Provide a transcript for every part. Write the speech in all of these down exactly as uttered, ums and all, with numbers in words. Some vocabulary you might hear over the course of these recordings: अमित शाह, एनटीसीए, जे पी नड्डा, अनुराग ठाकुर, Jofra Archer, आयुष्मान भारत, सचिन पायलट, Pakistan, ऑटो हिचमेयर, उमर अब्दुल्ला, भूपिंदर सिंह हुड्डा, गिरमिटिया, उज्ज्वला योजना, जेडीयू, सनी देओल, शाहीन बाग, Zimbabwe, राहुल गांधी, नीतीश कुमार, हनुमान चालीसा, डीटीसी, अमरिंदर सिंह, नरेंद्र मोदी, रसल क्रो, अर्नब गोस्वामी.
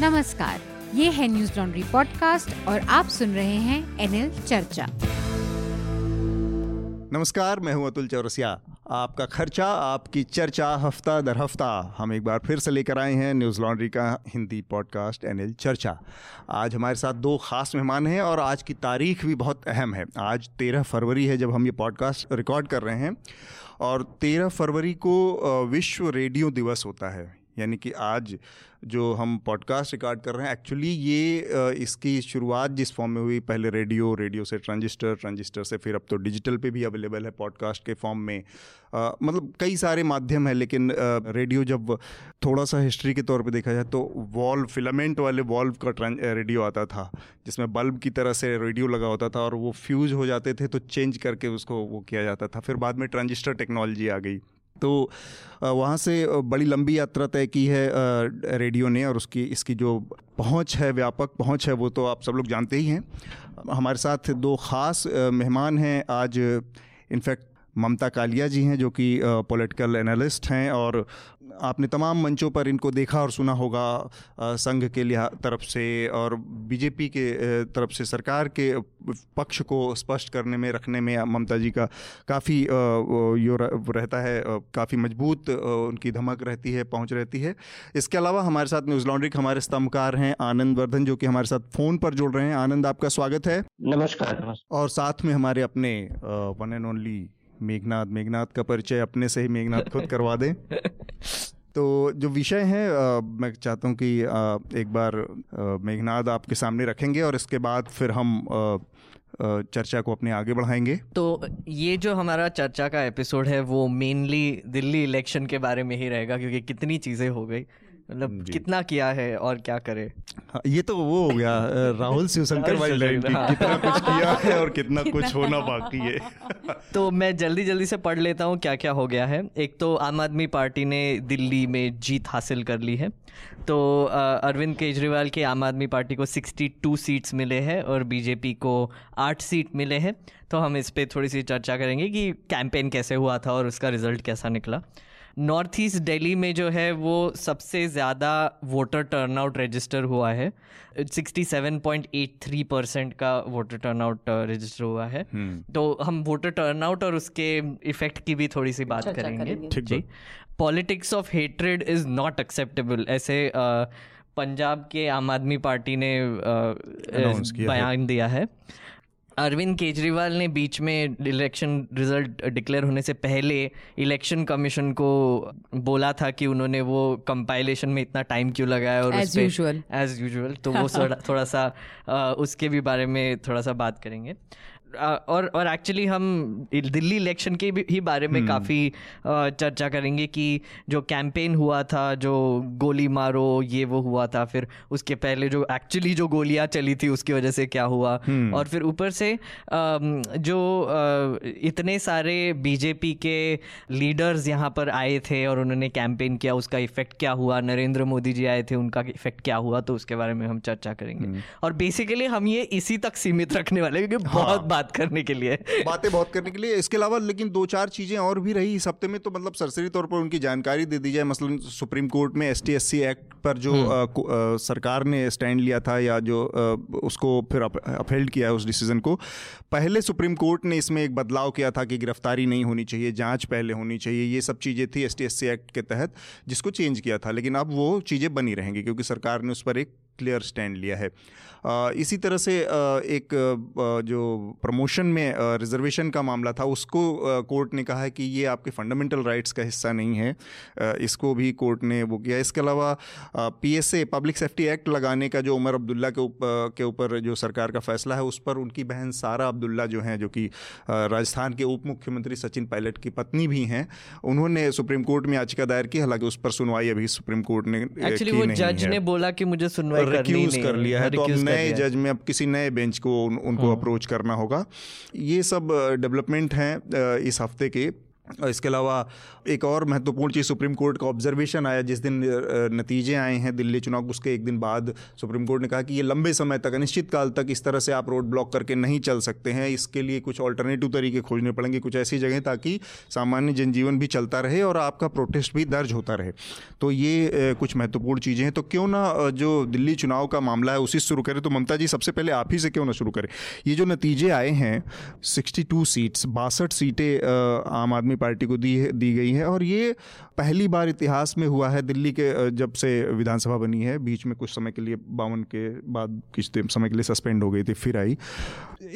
नमस्कार, ये है न्यूज लॉन्ड्री पॉडकास्ट और आप सुन रहे हैं एनएल चर्चा। नमस्कार, मैं हूं अतुल चौरसिया। आपका खर्चा आपकी चर्चा हफ्ता दर हफ्ता हम एक बार फिर से लेकर आए हैं न्यूज लॉन्ड्री का हिंदी पॉडकास्ट एनएल चर्चा। आज हमारे साथ दो खास मेहमान हैं और आज की तारीख भी बहुत अहम है। आज तेरह फरवरी है जब हम ये पॉडकास्ट रिकॉर्ड कर रहे हैं और तेरह फरवरी को विश्व रेडियो दिवस होता है, यानी कि आज जो हम पॉडकास्ट रिकॉर्ड कर रहे हैं एक्चुअली ये इसकी शुरुआत जिस फॉर्म में हुई, पहले रेडियो, रेडियो से ट्रांजिस्टर, ट्रांजिस्टर से फिर अब तो डिजिटल पे भी अवेलेबल है पॉडकास्ट के फॉर्म में, आ, मतलब कई सारे माध्यम है। लेकिन आ, रेडियो जब थोड़ा सा हिस्ट्री के तौर पे देखा जाए तो वॉल्व, फिलामेंट वाले वॉल्व का रेडियो आता था जिसमें बल्ब की तरह से रेडियो लगा होता था और वो फ्यूज हो जाते थे तो चेंज करके उसको वो किया जाता था। फिर बाद में ट्रांजिस्टर टेक्नोलॉजी आ गई तो वहाँ से बड़ी लंबी यात्रा तय की है रेडियो ने और उसकी इसकी जो पहुँच है, व्यापक पहुँच है, वो तो आप सब लोग जानते ही हैं। हमारे साथ दो ख़ास मेहमान हैं आज। इनफैक्ट ममता कालिया जी हैं जो कि पॉलिटिकल एनालिस्ट हैं और आपने तमाम मंचों पर इनको देखा और सुना होगा, संघ के तरफ से और बीजेपी के तरफ से सरकार के पक्ष को स्पष्ट करने में, रखने में ममता जी का काफ़ी यो रहता है, काफ़ी मजबूत उनकी धमक रहती है, पहुंच रहती है। इसके अलावा हमारे साथ न्यूज़ लॉन्ड्री के हमारे स्तंभकार हैं आनंद वर्धन जो कि हमारे साथ फ़ोन पर जुड़ रहे हैं। आनंद, आपका स्वागत है। नमस्कार। और साथ में हमारे अपने one and only Meghnad. Meghnad का परिचय अपने से ही मेघनाद खुद करवा दें। तो जो विषय है आ, मैं चाहता हूं कि आ, एक बार मेघनाद आपके सामने रखेंगे और इसके बाद फिर हम आ, चर्चा को अपने आगे बढ़ाएंगे। तो ये जो हमारा चर्चा का एपिसोड है वो मेनली दिल्ली इलेक्शन के बारे में ही रहेगा क्योंकि कितनी चीज़ें हो गई, मतलब कितना किया है और क्या करे। ये तो वो हो गया राहुल शिवशंकर भाई, कितना कुछ किया है और कितना कुछ होना बाकी है। तो मैं जल्दी जल्दी से पढ़ लेता हूँ क्या क्या हो गया है। एक तो आम आदमी पार्टी ने दिल्ली में जीत हासिल कर ली है। तो अरविंद केजरीवाल के आम आदमी पार्टी को बासठ सीट्स मिले हैं और बीजेपी को आठ सीट मिले हैं। तो हम इस पर थोड़ी सी चर्चा करेंगे कि कैंपेन कैसे हुआ था और उसका रिजल्ट कैसा निकला। नॉर्थ ईस्ट दिल्ली में जो है वो सबसे ज़्यादा वोटर टर्नआउट रजिस्टर हुआ है, सड़सठ पॉइंट तिरासी परसेंट का वोटर टर्नआउट रजिस्टर हुआ है। तो हम वोटर टर्नआउट और उसके इफ़ेक्ट की भी थोड़ी सी बात करेंगे, ठीक है। Politics of hatred is not acceptable, ऐसे आ, पंजाब के आम आदमी पार्टी ने बयान दिया है। अरविंद केजरीवाल ने बीच में इलेक्शन रिजल्ट डिक्लेयर होने से पहले इलेक्शन कमीशन को बोला था कि उन्होंने वो कंपाइलेशन में इतना टाइम क्यों लगाया और एज यूजुअल एज यूजुअल तो वो थोड़ा सा आ, उसके भी बारे में थोड़ा सा बात करेंगे। और और एक्चुअली हम दिल्ली इलेक्शन के भी ही बारे में काफ़ी चर्चा करेंगे कि जो कैंपेन हुआ था, जो गोली मारो ये वो हुआ था, फिर उसके पहले जो एक्चुअली जो गोलियां चली थी उसकी वजह से क्या हुआ, और फिर ऊपर से जो इतने सारे बीजेपी के लीडर्स यहाँ पर आए थे और उन्होंने कैंपेन किया, उसका इफेक्ट क्या हुआ। नरेंद्र मोदी जी आए थे, उनका इफेक्ट क्या हुआ, तो उसके बारे में हम चर्चा करेंगे। और बेसिकली हम ये इसी तक सीमित रखने वाले क्योंकि बहुत बात करने के लिए बातें बहुत करने के लिए इसके अलावा लेकिन दो चार चीज़ें और भी रही इस हफ्ते में, तो मतलब सरसरी तौर पर उनकी जानकारी दे दी जाए। मसलन सुप्रीम कोर्ट में एसटीएससी एक्ट पर जो आ, आ, सरकार ने स्टैंड लिया था या जो आ, उसको फिर अप, अपहेल्ड किया है उस डिसीजन को। पहले सुप्रीम कोर्ट ने इसमें एक बदलाव किया था कि गिरफ्तारी नहीं होनी चाहिए, जाँच पहले होनी चाहिए, ये सब चीज़ें थी एसटीएससी एक्ट के तहत जिसको चेंज किया था। लेकिन अब वो चीज़ें बनी रहेंगी क्योंकि सरकार ने उस पर एक क्लियर स्टैंड लिया है। इसी तरह से एक जो प्रमोशन में रिजर्वेशन का मामला था उसको कोर्ट ने कहा है कि ये आपके फंडामेंटल राइट्स का हिस्सा नहीं है, इसको भी कोर्ट ने वो किया। इसके अलावा पीएसए, पब्लिक सेफ्टी एक्ट लगाने का जो उमर अब्दुल्ला के ऊपर के ऊपर जो सरकार का फैसला है उस पर उनकी बहन सारा अब्दुल्ला जो हैं, जो कि राजस्थान के उप मुख्यमंत्री सचिन पायलट की पत्नी भी हैं, उन्होंने सुप्रीम कोर्ट में याचिका दायर की। हालांकि उस पर सुनवाई अभी सुप्रीम कोर्ट ने एक्चुअली वो जज ने बोला कि मुझे सुनवाई रिक्यूज कर लिया है, तो अब नए जज में अब किसी नए बेंच को उन, उनको अप्रोच करना होगा। ये सब डेवलपमेंट हैं इस हफ्ते के। और इसके अलावा एक और महत्वपूर्ण चीज़ सुप्रीम कोर्ट का ऑब्जर्वेशन आया जिस दिन नतीजे आए हैं दिल्ली चुनाव, उसके एक दिन बाद सुप्रीम कोर्ट ने कहा कि ये लंबे समय तक, अनिश्चित काल तक इस तरह से आप रोड ब्लॉक करके नहीं चल सकते हैं, इसके लिए कुछ ऑल्टरनेटिव तरीके खोजने पड़ेंगे, कुछ ऐसी जगह ताकि सामान्य जनजीवन भी चलता रहे और आपका प्रोटेस्ट भी दर्ज होता रहे। तो ये कुछ महत्वपूर्ण चीज़ें हैं। तो क्यों ना जो दिल्ली चुनाव का मामला है उसी से शुरू करें। तो ममता जी सबसे पहले आप ही से क्यों ना शुरू करें। ये जो नतीजे आए हैं बासठ सीट्स, बासठ सीटें आम आदमी पार्टी को दी दी गई है और ये पहली बार इतिहास में हुआ है दिल्ली के जब से विधानसभा बनी है। बीच में कुछ समय के लिए बावन के बाद कुछ समय के लिए सस्पेंड हो गई थी, फिर आई।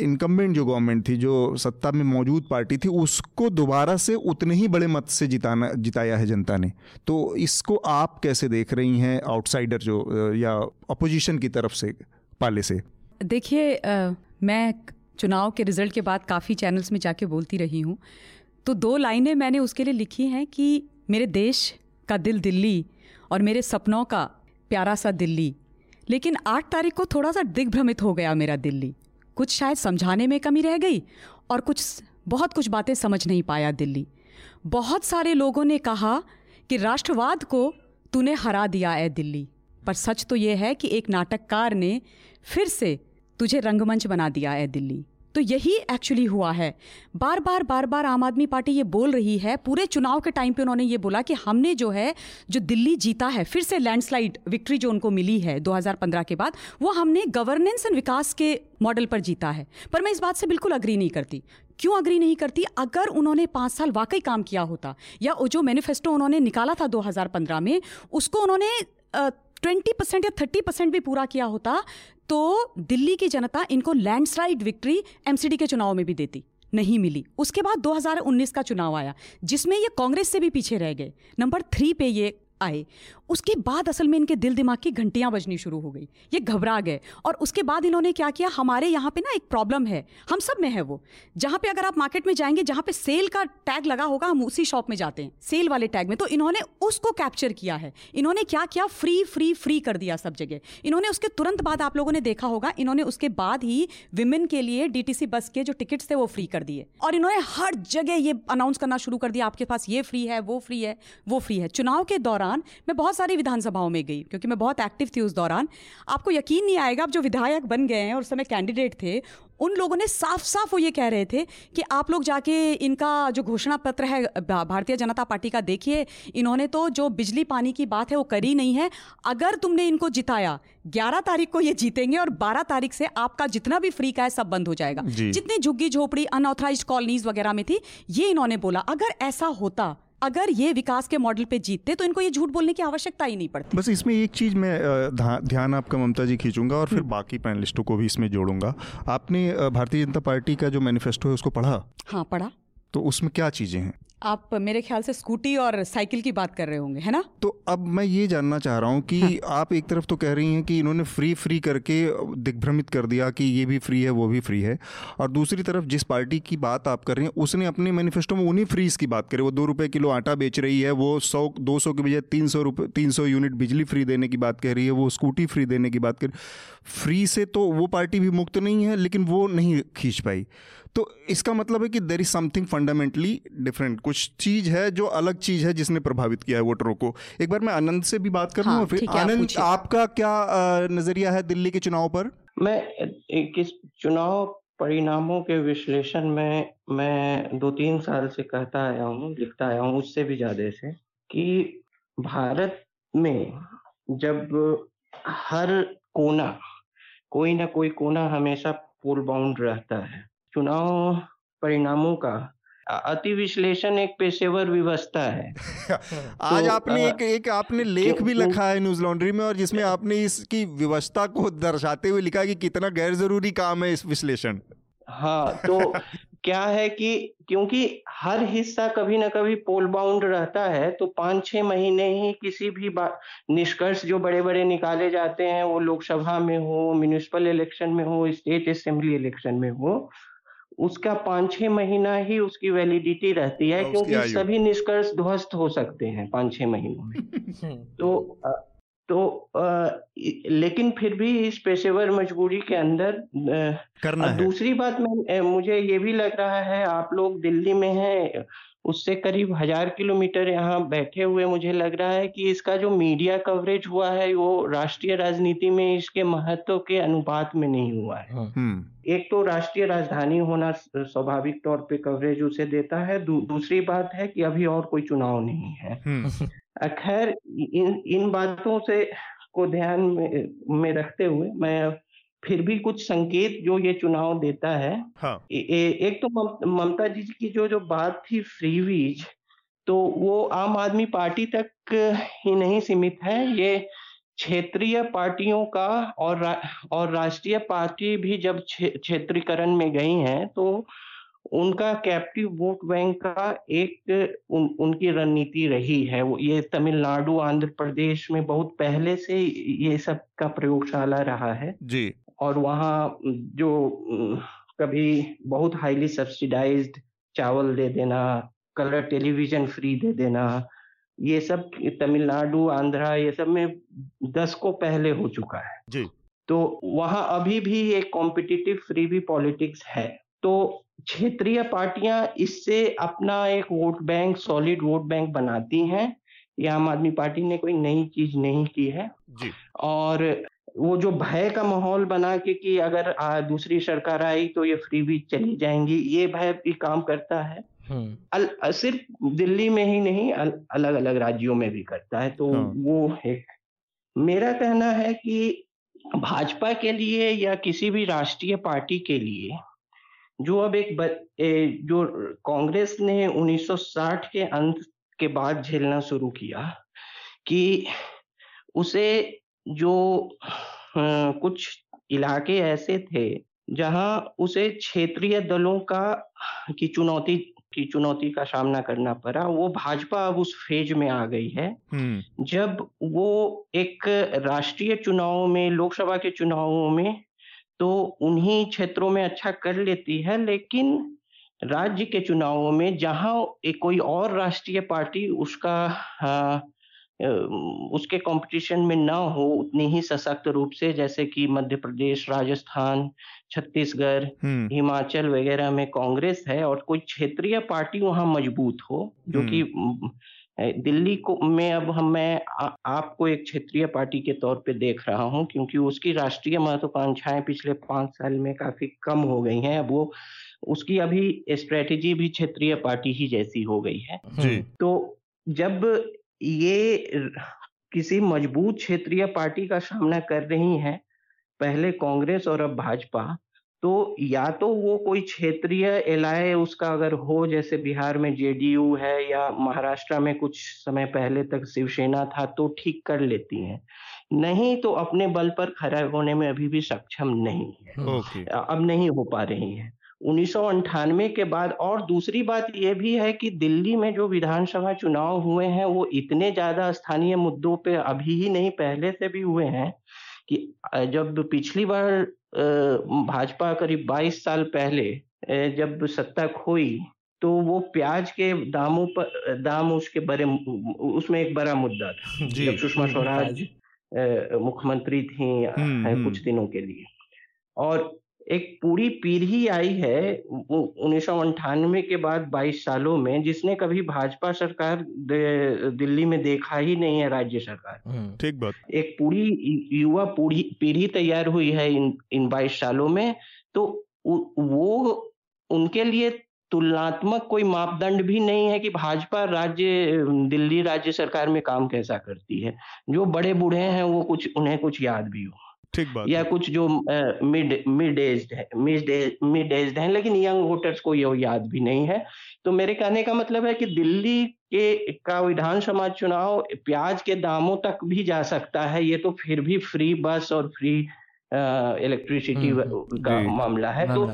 इनकम्बेंट जो गवर्नमेंट थी, जो सत्ता में मौजूद पार्टी थी, उसको दोबारा से उतने ही बड़े मत से जिताना जिताया है जनता ने। तो इसको आप कैसे देख रही हैं आउटसाइडर जो या अपोजिशन की तरफ से पाले से? देखिए, मैं चुनाव के रिजल्ट के बाद काफ़ी चैनल्स में जाके बोलती रही हूँ, तो दो लाइनें मैंने उसके लिए लिखी हैं कि मेरे देश का दिल दिल्ली और मेरे सपनों का प्यारा सा दिल्ली। लेकिन आठ तारीख को थोड़ा सा दिग्भ्रमित हो गया मेरा दिल्ली, कुछ शायद समझाने में कमी रह गई और कुछ बहुत कुछ बातें समझ नहीं पाया दिल्ली। बहुत सारे लोगों ने कहा कि राष्ट्रवाद को तूने हरा दिया है दिल्ली, पर सच तो ये है कि एक नाटककार ने फिर से तुझे रंगमंच बना दिया है दिल्ली। तो यही एक्चुअली हुआ है। बार बार बार बार आम आदमी पार्टी ये बोल रही है, पूरे चुनाव के टाइम पे उन्होंने ये बोला कि हमने जो है जो दिल्ली जीता है, फिर से लैंडस्लाइड विक्ट्री जो उनको मिली है दो हज़ार पंद्रह के बाद, वो हमने गवर्नेंस एंड विकास के मॉडल पर जीता है। पर मैं इस बात से बिल्कुल अग्री नहीं करती। क्यों अग्री नहीं करती? अगर उन्होंने पाँच साल वाकई काम किया होता, या जो मैनिफेस्टो उन्होंने निकाला था दो हज़ार पंद्रह में उसको उन्होंने ट्वेंटी परसेंट या थर्टी परसेंट भी पूरा किया होता, तो दिल्ली की जनता इनको लैंडस्लाइड विक्ट्री एमसीडी के चुनाव में भी देती, नहीं मिली। उसके बाद दो हज़ार उन्नीस का चुनाव आया जिसमें ये कांग्रेस से भी पीछे रह गए, नंबर थ्री पे ये आए। उसके बाद असल में इनके दिल दिमाग की घंटियां बजनी शुरू हो गई, ये घबरा गए। और उसके बाद इन्होंने क्या किया, हमारे यहाँ पे ना एक प्रॉब्लम है, हम सब में है वो, जहाँ पे अगर आप मार्केट में जाएंगे जहाँ पे सेल का टैग लगा होगा हम उसी शॉप में जाते हैं, सेल वाले टैग में। तो इन्होंने उसको कैप्चर किया है। इन्होंने क्या किया, फ्री फ्री फ्री कर दिया सब जगह। इन्होंने उसके तुरंत बाद, आप लोगों ने देखा होगा, इन्होंने उसके बाद ही विमेन के लिए डीटीसी बस के जो टिकट्स थे वो फ्री कर दिए। और इन्होंने हर जगह ये अनाउंस करना शुरू कर दिया, आपके पास ये फ्री है, वो फ्री है, वो फ्री है। चुनाव के दौरान मैं बहुत सारी विधानसभाओं में गई क्योंकि मैं बहुत एक्टिव थी उस दौरान। आपको यकीन नहीं आएगा, आप जो विधायक बन गए हैं और उस समय कैंडिडेट थे, उन लोगों ने साफ साफ वो ये कह रहे थे कि आप लोग जाके इनका जो घोषणा पत्र है भारतीय जनता पार्टी का देखिए, इन्होंने तो जो बिजली पानी की बात है वो करी नहीं है। अगर तुमने इनको जिताया ग्यारह तारीख को ये जीतेंगे और बारह तारीख से आपका जितना भी फ्री का है सब बंद हो जाएगा, जितनी झुग्गी झोपड़ी अनऑथराइज्ड कॉलोनीज वगैरह में थी, ये इन्होंने बोला। अगर ऐसा होता, अगर ये विकास के मॉडल पे जीतते, तो इनको ये झूठ बोलने की आवश्यकता ही नहीं पड़ती। बस इसमें एक चीज़ मैं ध्यान आपका ममता जी खींचूंगा और फिर बाकी पैनलिस्टों को भी इसमें जोड़ूंगा। आपने भारतीय जनता पार्टी का जो मैनिफेस्टो है उसको पढ़ा? हाँ, पढ़ा। तो उसमें क्या चीज़ें हैं? आप मेरे ख्याल से स्कूटी और साइकिल की बात कर रहे होंगे, है ना? तो अब मैं ये जानना चाह रहा हूँ कि हाँ। आप एक तरफ तो कह रही हैं कि इन्होंने फ्री फ्री करके दिग्भ्रमित कर दिया कि ये भी फ्री है वो भी फ्री है, और दूसरी तरफ जिस पार्टी की बात आप कर रहे हैं उसने अपने मैनिफेस्टो में उन्हीं फ्रीज की बात करी। वो दो रुपये किलो आटा बेच रही है, वो सौ दो सौ के बजाय तीन सौ रुपये तीन सौ यूनिट बिजली फ्री देने की बात कह रही है, वो स्कूटी फ्री देने की बात कर फ्री से तो वो पार्टी भी मुक्त नहीं है, लेकिन वो नहीं खींच पाई। तो इसका मतलब है कि there is something fundamentally different, कुछ चीज़ है जो अलग चीज़ है जिसने प्रभावित किया है वोटरों को। एक बार मैं आनंद से भी बात कर लूँ। हाँ, फिर आनंद, आपका क्या नज़रिया है दिल्ली के चुनाव पर? मैं एक इस चुनाव परिणामों के विश्लेषण में मैं दो तीन साल से कहता आया हूँ, लिखता आया हूँ, उससे भी ज़्यादा से, कि भारत में जब हर कोना, कोई ना कोई कोना हमेशा पोल बाउंड रहता है। चुनाव परिणामों का अति विश्लेषण एक पेशेवर व्यवस्था है। आज तो, आपने एक एक आपने लेख भी लिखा है न्यूज लॉन्ड्री में, और जिसमें आपने इसकी व्यवस्था को दर्शाते हुए लिखा कि कितना गैर जरूरी काम है इस विश्लेषण। हाँ, तो क्या है कि क्योंकि हर हिस्सा कभी ना कभी पोल बाउंड रहता है, तो पाँच छः महीने ही किसी भी निष्कर्ष जो बड़े बड़े निकाले जाते हैं, वो लोकसभा में हो, म्यूनिसिपल इलेक्शन में हो, स्टेट असेंबली इलेक्शन में हो, उसका पाँच छः महीना ही उसकी वैलिडिटी रहती है, क्योंकि सभी निष्कर्ष ध्वस्त हो सकते हैं पाँच छः महीनों में। तो तो लेकिन फिर भी इस पेशेवर मजबूरी के अंदर करना है। दूसरी बात मैं मुझे ये भी लग रहा है, आप लोग दिल्ली में हैं, उससे करीब हजार किलोमीटर यहाँ बैठे हुए, मुझे लग रहा है कि इसका जो मीडिया कवरेज हुआ है वो राष्ट्रीय राजनीति में इसके महत्व के अनुपात में नहीं हुआ है। एक तो राष्ट्रीय राजधानी होना स्वाभाविक तौर पे कवरेज उसे देता है, दू, दूसरी बात है कि अभी और कोई चुनाव नहीं है। खैर इन इन बातों से को ध्यान में, में रखते हुए मैं फिर भी कुछ संकेत जो ये चुनाव देता है, हाँ। ए, एक तो ममता जी की जो जो बात थी फ्री वीज, तो वो आम आदमी पार्टी तक ही नहीं सीमित है, ये क्षेत्रीय पार्टियों का और रा, और राष्ट्रीय पार्टी भी जब क्षेत्रीकरण में गई हैं तो उनका कैप्टिव वोट बैंक का एक उन, उनकी रणनीति रही है। वो ये तमिलनाडु आंध्र प्रदेश में बहुत पहले से ये सब का प्रयोगशाला रहा है जी, और वहाँ जो कभी बहुत हाईली सब्सिडाइज्ड चावल दे देना, कलर टेलीविजन फ्री दे देना, ये सब तमिलनाडु आंध्रा ये सब में दशकों पहले हो चुका है जी। तो वहाँ अभी भी एक कॉम्पिटिटिव फ्रीबी पॉलिटिक्स है। तो क्षेत्रीय पार्टियां इससे अपना एक vote bank, solid vote bank बनाती हैं। यह आम आदमी पार्टी ने कोई नई चीज नहीं की है जी। और वो जो भय का माहौल बना के कि अगर दूसरी सरकार आई तो ये फ्री भी चली जाएंगी, ये भय भी काम करता है। अल, सिर्फ दिल्ली में ही नहीं, अल, अलग अलग राज्यों में भी करता है। तो वो एक मेरा कहना है कि भाजपा के लिए या किसी भी राष्ट्रीय पार्टी के लिए जो अब एक ब, ए, जो कांग्रेस ने उन्नीस सौ साठ के अंत के बाद झेलना शुरू किया कि उसे जो आ, कुछ इलाके ऐसे थे जहां उसे क्षेत्रीय दलों का की चुनौती की चुनौती का सामना करना पड़ा, वो भाजपा अब उस फेज में आ गई है जब वो एक राष्ट्रीय चुनावों में, लोकसभा के चुनावों में तो उन्हीं क्षेत्रों में अच्छा कर लेती है, लेकिन राज्य के चुनावों में जहां एक कोई और राष्ट्रीय पार्टी उसका आ, उसके कंपटीशन में ना हो उतनी ही सशक्त रूप से, जैसे कि मध्य प्रदेश, राजस्थान, छत्तीसगढ़, हिमाचल वगैरह में कांग्रेस है, और कोई क्षेत्रीय पार्टी वहां मजबूत हो, जो कि दिल्ली को में अब हम मैं आ, आपको एक क्षेत्रीय पार्टी के तौर पे देख रहा हूँ, क्योंकि उसकी राष्ट्रीय महत्वाकांक्षाएं पिछले पांच साल में काफी कम हो गई हैं। अब वो उसकी अभी स्ट्रेटेजी भी क्षेत्रीय पार्टी ही जैसी हो गई है जी। तो जब ये किसी मजबूत क्षेत्रीय पार्टी का सामना कर रही हैं, पहले कांग्रेस और अब भाजपा, तो या तो वो कोई क्षेत्रीय एलाय उसका अगर हो, जैसे बिहार में जेडीयू है या महाराष्ट्र में कुछ समय पहले तक शिवसेना था, तो ठीक कर लेती हैं, नहीं तो अपने बल पर खड़ा होने में अभी भी सक्षम नहीं है। okay. अब नहीं हो पा रही है उन्नीस सौ अंठानवे के बाद। और दूसरी बात यह भी है कि दिल्ली में जो विधानसभा चुनाव हुए हैं वो इतने ज्यादा स्थानीय मुद्दों पे अभी ही नहीं, पहले से भी हुए हैं कि जब पिछली बार भाजपा करीब बाईस साल पहले जब सत्ता खोई तो वो प्याज के दामों पर दाम उसके बड़े उसमें एक बड़ा मुद्दा था। जब सुषमा स्वराज मुख्यमंत्री थी कुछ दिनों के लिए, और एक पूरी पीढ़ी आई है उन्नीस सौ अंठानवे के बाद बाईस सालों में जिसने कभी भाजपा सरकार दिल्ली में देखा ही नहीं है, राज्य सरकार। ठीक बात। एक पूरी युवा पीढ़ी तैयार हुई है इन इन बाईस सालों में, तो वो उनके लिए तुलनात्मक कोई मापदंड भी नहीं है कि भाजपा राज्य दिल्ली राज्य सरकार में काम कैसा करती है। जो बड़े बूढ़े हैं वो कुछ उन्हें कुछ याद भी हो, ठीक बात, या कुछ जो मिड मिड एज्ड है मिड एज्ड है लेकिन यंग वोटर्स को ये याद भी नहीं है। तो मेरे कहने का मतलब है कि दिल्ली के का विधानसभा चुनाव प्याज के दामों तक भी जा सकता है, ये तो फिर भी फ्री बस और फ्री इलेक्ट्रिसिटी का मामला है। तो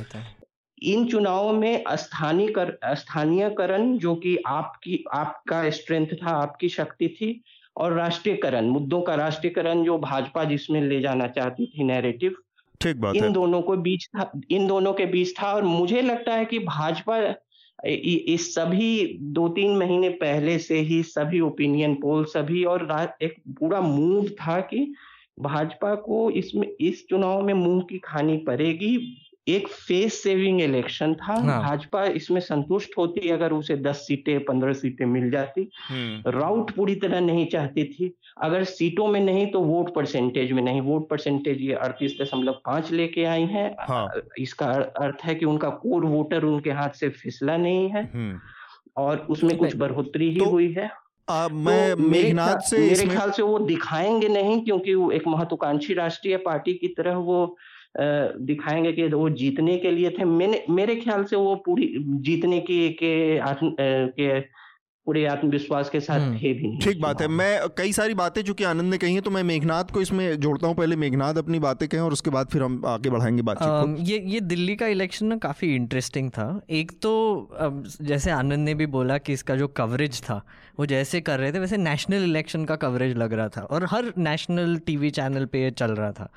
इन चुनावों में स्थानीय कर, स्थानीयकरण जो कि आपकी आपका स्ट्रेंथ था, आपकी शक्ति थी, और राष्ट्रीयकरण, मुद्दों का राष्ट्रीयकरण जो भाजपा जिसमें ले जाना चाहती थी नैरेटिव, ठीक बात है, इन दोनों को बीच था, इन दोनों के बीच था। और मुझे लगता है कि भाजपा इस सभी दो तीन महीने पहले से ही सभी ओपिनियन पोल सभी और एक पूरा मूव था कि भाजपा को इसमें इस चुनाव में मुंह की खानी पड़ेगी। एक फेस सेविंग इलेक्शन था, भाजपा इसमें संतुष्ट होती अगर उसे दस सीटें पंद्रह सीटें मिल जाती। राउट पूरी तरह नहीं चाहती थी, अगर सीटों में नहीं तो वोट परसेंटेज में। नहीं, वोट परसेंटेज ये अड़तीस दशमलव पांच लेके आई है। हाँ। इसका अर्थ है कि उनका कोर वोटर उनके हाथ से फिसला नहीं है और उसमें कुछ बढ़ोतरी ही तो... हुई है। आ, मैं तो मेघनाद से मेरे ख्याल से वो दिखाएंगे नहीं, क्योंकि वो एक महत्वाकांक्षी राष्ट्रीय पार्टी की तरह वो आ, दिखाएंगे कि वो जीतने के लिए थे। मैंने मेरे ख्याल से वो पूरी जीतने की के आत्म के पूरे आत्मविश्वास के साथ थे भी नहीं। ठीक बात है। मैं कई सारी बातें चूंकि आनंद ने कही हैं तो मैं मेघनाद को इसमें जोड़ता हूँ। पहले मेघनाद अपनी बातें कहें और उसके बाद फिर हम आगे बढ़ाएंगे बातचीत। ये ये दिल्ली का इलेक्शन ना काफ़ी इंटरेस्टिंग था। एक तो जैसे आनंद ने भी बोला कि इसका जो कवरेज था वो जैसे कर रहे थे वैसे नेशनल इलेक्शन का कवरेज लग रहा था और हर नेशनल टीवी चैनल पे चल रहा था।